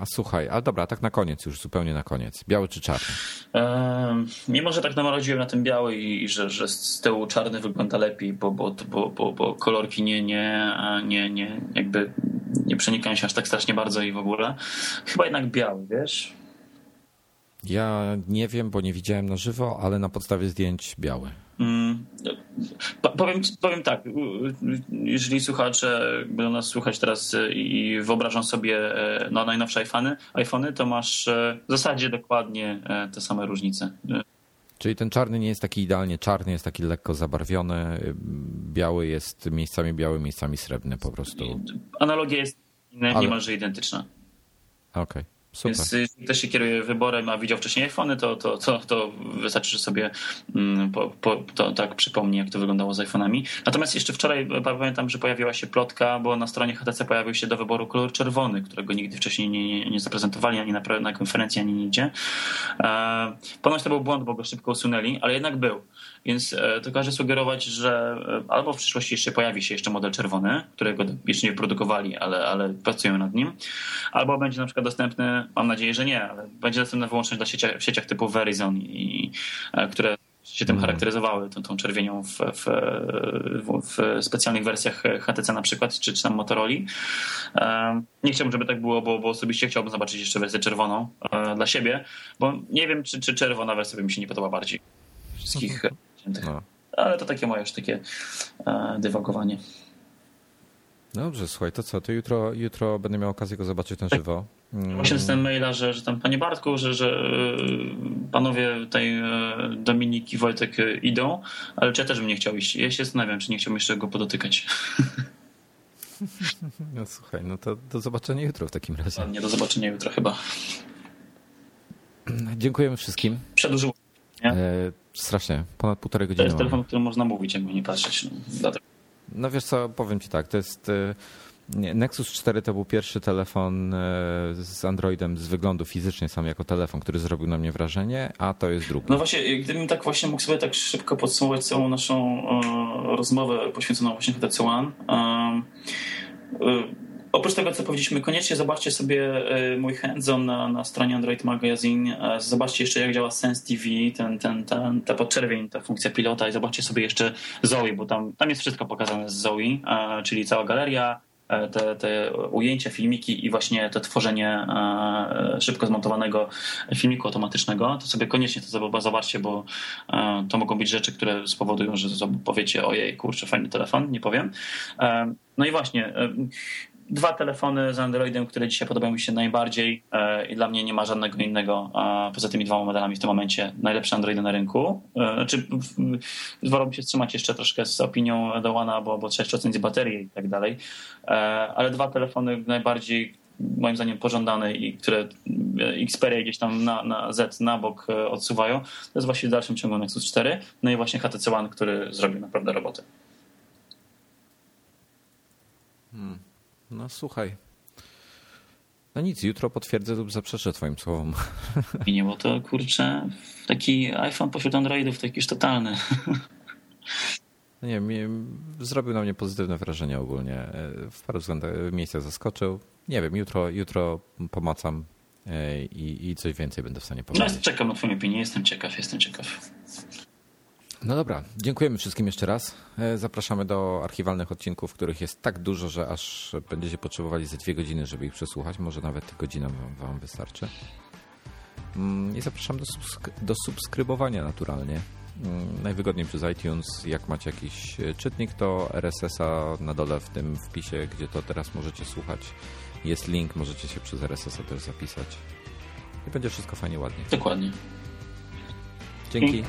A słuchaj, ale dobra, tak na koniec już, zupełnie na koniec. Biały czy czarny? Mimo, że tak namarodziłem na tym biały i że z tyłu czarny wygląda lepiej, bo kolorki nie jakby nie przenikają się aż tak strasznie bardzo i w ogóle. Chyba jednak biały, wiesz? Ja nie wiem, bo nie widziałem na żywo, ale na podstawie zdjęć biały. Powiem tak, jeżeli słuchacze będą nas słuchać teraz i wyobrażą sobie no, najnowsze iPhony, to masz w zasadzie dokładnie te same różnice. Czyli ten czarny nie jest taki idealnie czarny, jest taki lekko zabarwiony, biały jest miejscami biały, miejscami srebrny po prostu. Analogia jest niemalże identyczna. Okej. Super. Więc jeśli ktoś się kieruje wyborem, a widział wcześniej iPhony, to wystarczy, że sobie tak przypomni, jak to wyglądało z iPhone'ami. Natomiast jeszcze wczoraj pamiętam, że pojawiła się plotka, bo na stronie HTC pojawił się do wyboru kolor czerwony, którego nigdy wcześniej nie zaprezentowali ani na konferencji, ani nigdzie. Ponoć to był błąd, bo go szybko usunęli, ale jednak był. Więc to każe sugerować, że albo w przyszłości jeszcze pojawi się jeszcze model czerwony, którego jeszcze nie produkowali, ale pracują nad nim, albo będzie na przykład dostępny, mam nadzieję, że nie, ale będzie dostępny wyłącznie dla w sieciach typu Verizon, które się tym charakteryzowały, tą czerwienią w specjalnych wersjach HTC na przykład, czy tam Motorola. Nie chciałbym, żeby tak było, bo osobiście chciałbym zobaczyć jeszcze wersję czerwoną dla siebie, bo nie wiem, czy czerwona wersja by mi się nie podoba bardziej. Wszystkich no. Ale to takie moje już takie dywagowanie. Dobrze, słuchaj, to co? To jutro będę miał okazję go zobaczyć na żywo. Właśnie dostałem maila, że tam panie Bartku, że panowie tej Dominik i Wojtek idą, ale czy ja też bym nie chciał iść? Ja się zastanawiam, czy nie chciałbym jeszcze go podotykać. No słuchaj, no to do zobaczenia jutro w takim razie. Nie, do zobaczenia jutro chyba. Dziękujemy wszystkim. Przedłużyło. Nie? Strasznie, ponad półtorej godziny. To jest telefon, który można mówić, jakby nie patrzeć. No wiesz co, powiem ci tak, to jest Nexus 4 to był pierwszy telefon z Androidem z wyglądu fizycznie sam jako telefon, który zrobił na mnie wrażenie, a to jest drugi. No właśnie, gdybym tak właśnie mógł sobie tak szybko podsumować całą naszą rozmowę poświęconą właśnie HTC One. Oprócz tego, co powiedzieliśmy, koniecznie zobaczcie sobie mój hands-on na stronie Android Magazine. Zobaczcie jeszcze, jak działa Sense TV, ta podczerwień, ta funkcja pilota i zobaczcie sobie jeszcze Zoe, bo tam jest wszystko pokazane z Zoe, czyli cała galeria, te ujęcia, filmiki i właśnie to tworzenie szybko zmontowanego filmiku automatycznego. To sobie koniecznie to zobaczcie, bo to mogą być rzeczy, które spowodują, że powiecie, ojej, kurczę, fajny telefon, nie powiem. No i właśnie... dwa telefony z Androidem, które dzisiaj podobają mi się najbardziej i dla mnie nie ma żadnego innego poza tymi dwoma modelami w tym momencie najlepsze Androidy na rynku. Znaczy, wolałbym się wstrzymać jeszcze troszkę z opinią Dołana, bo trzeba jeszcze ocenić baterię i tak dalej, ale dwa telefony najbardziej moim zdaniem pożądane i które Xperia gdzieś tam na Z na bok odsuwają, to jest właśnie w dalszym ciągu Nexus 4, no i właśnie HTC One, który zrobił naprawdę robotę. No słuchaj. No nic, jutro potwierdzę lub zaprzeszę twoim słowom. Nie, bo to kurczę, taki iPhone pośród Androidów to jakiś totalny. Nie, zrobił na mnie pozytywne wrażenie ogólnie. W paru względach miejsca zaskoczył. Nie wiem, jutro pomacam i coś więcej będę w stanie powiedzieć. No, czekam na twoją opinię, jestem ciekaw. No dobra, dziękujemy wszystkim jeszcze raz. Zapraszamy do archiwalnych odcinków, których jest tak dużo, że aż będziecie potrzebowali ze 2 godziny, żeby ich przesłuchać. Może nawet godzina wam wystarczy. I zapraszam do subskrybowania naturalnie. Najwygodniej przez iTunes. Jak macie jakiś czytnik, to RSS-a na dole w tym wpisie, gdzie to teraz możecie słuchać, jest link, możecie się przez RSS-a też zapisać. I będzie wszystko fajnie, ładnie. Dokładnie. Dzięki.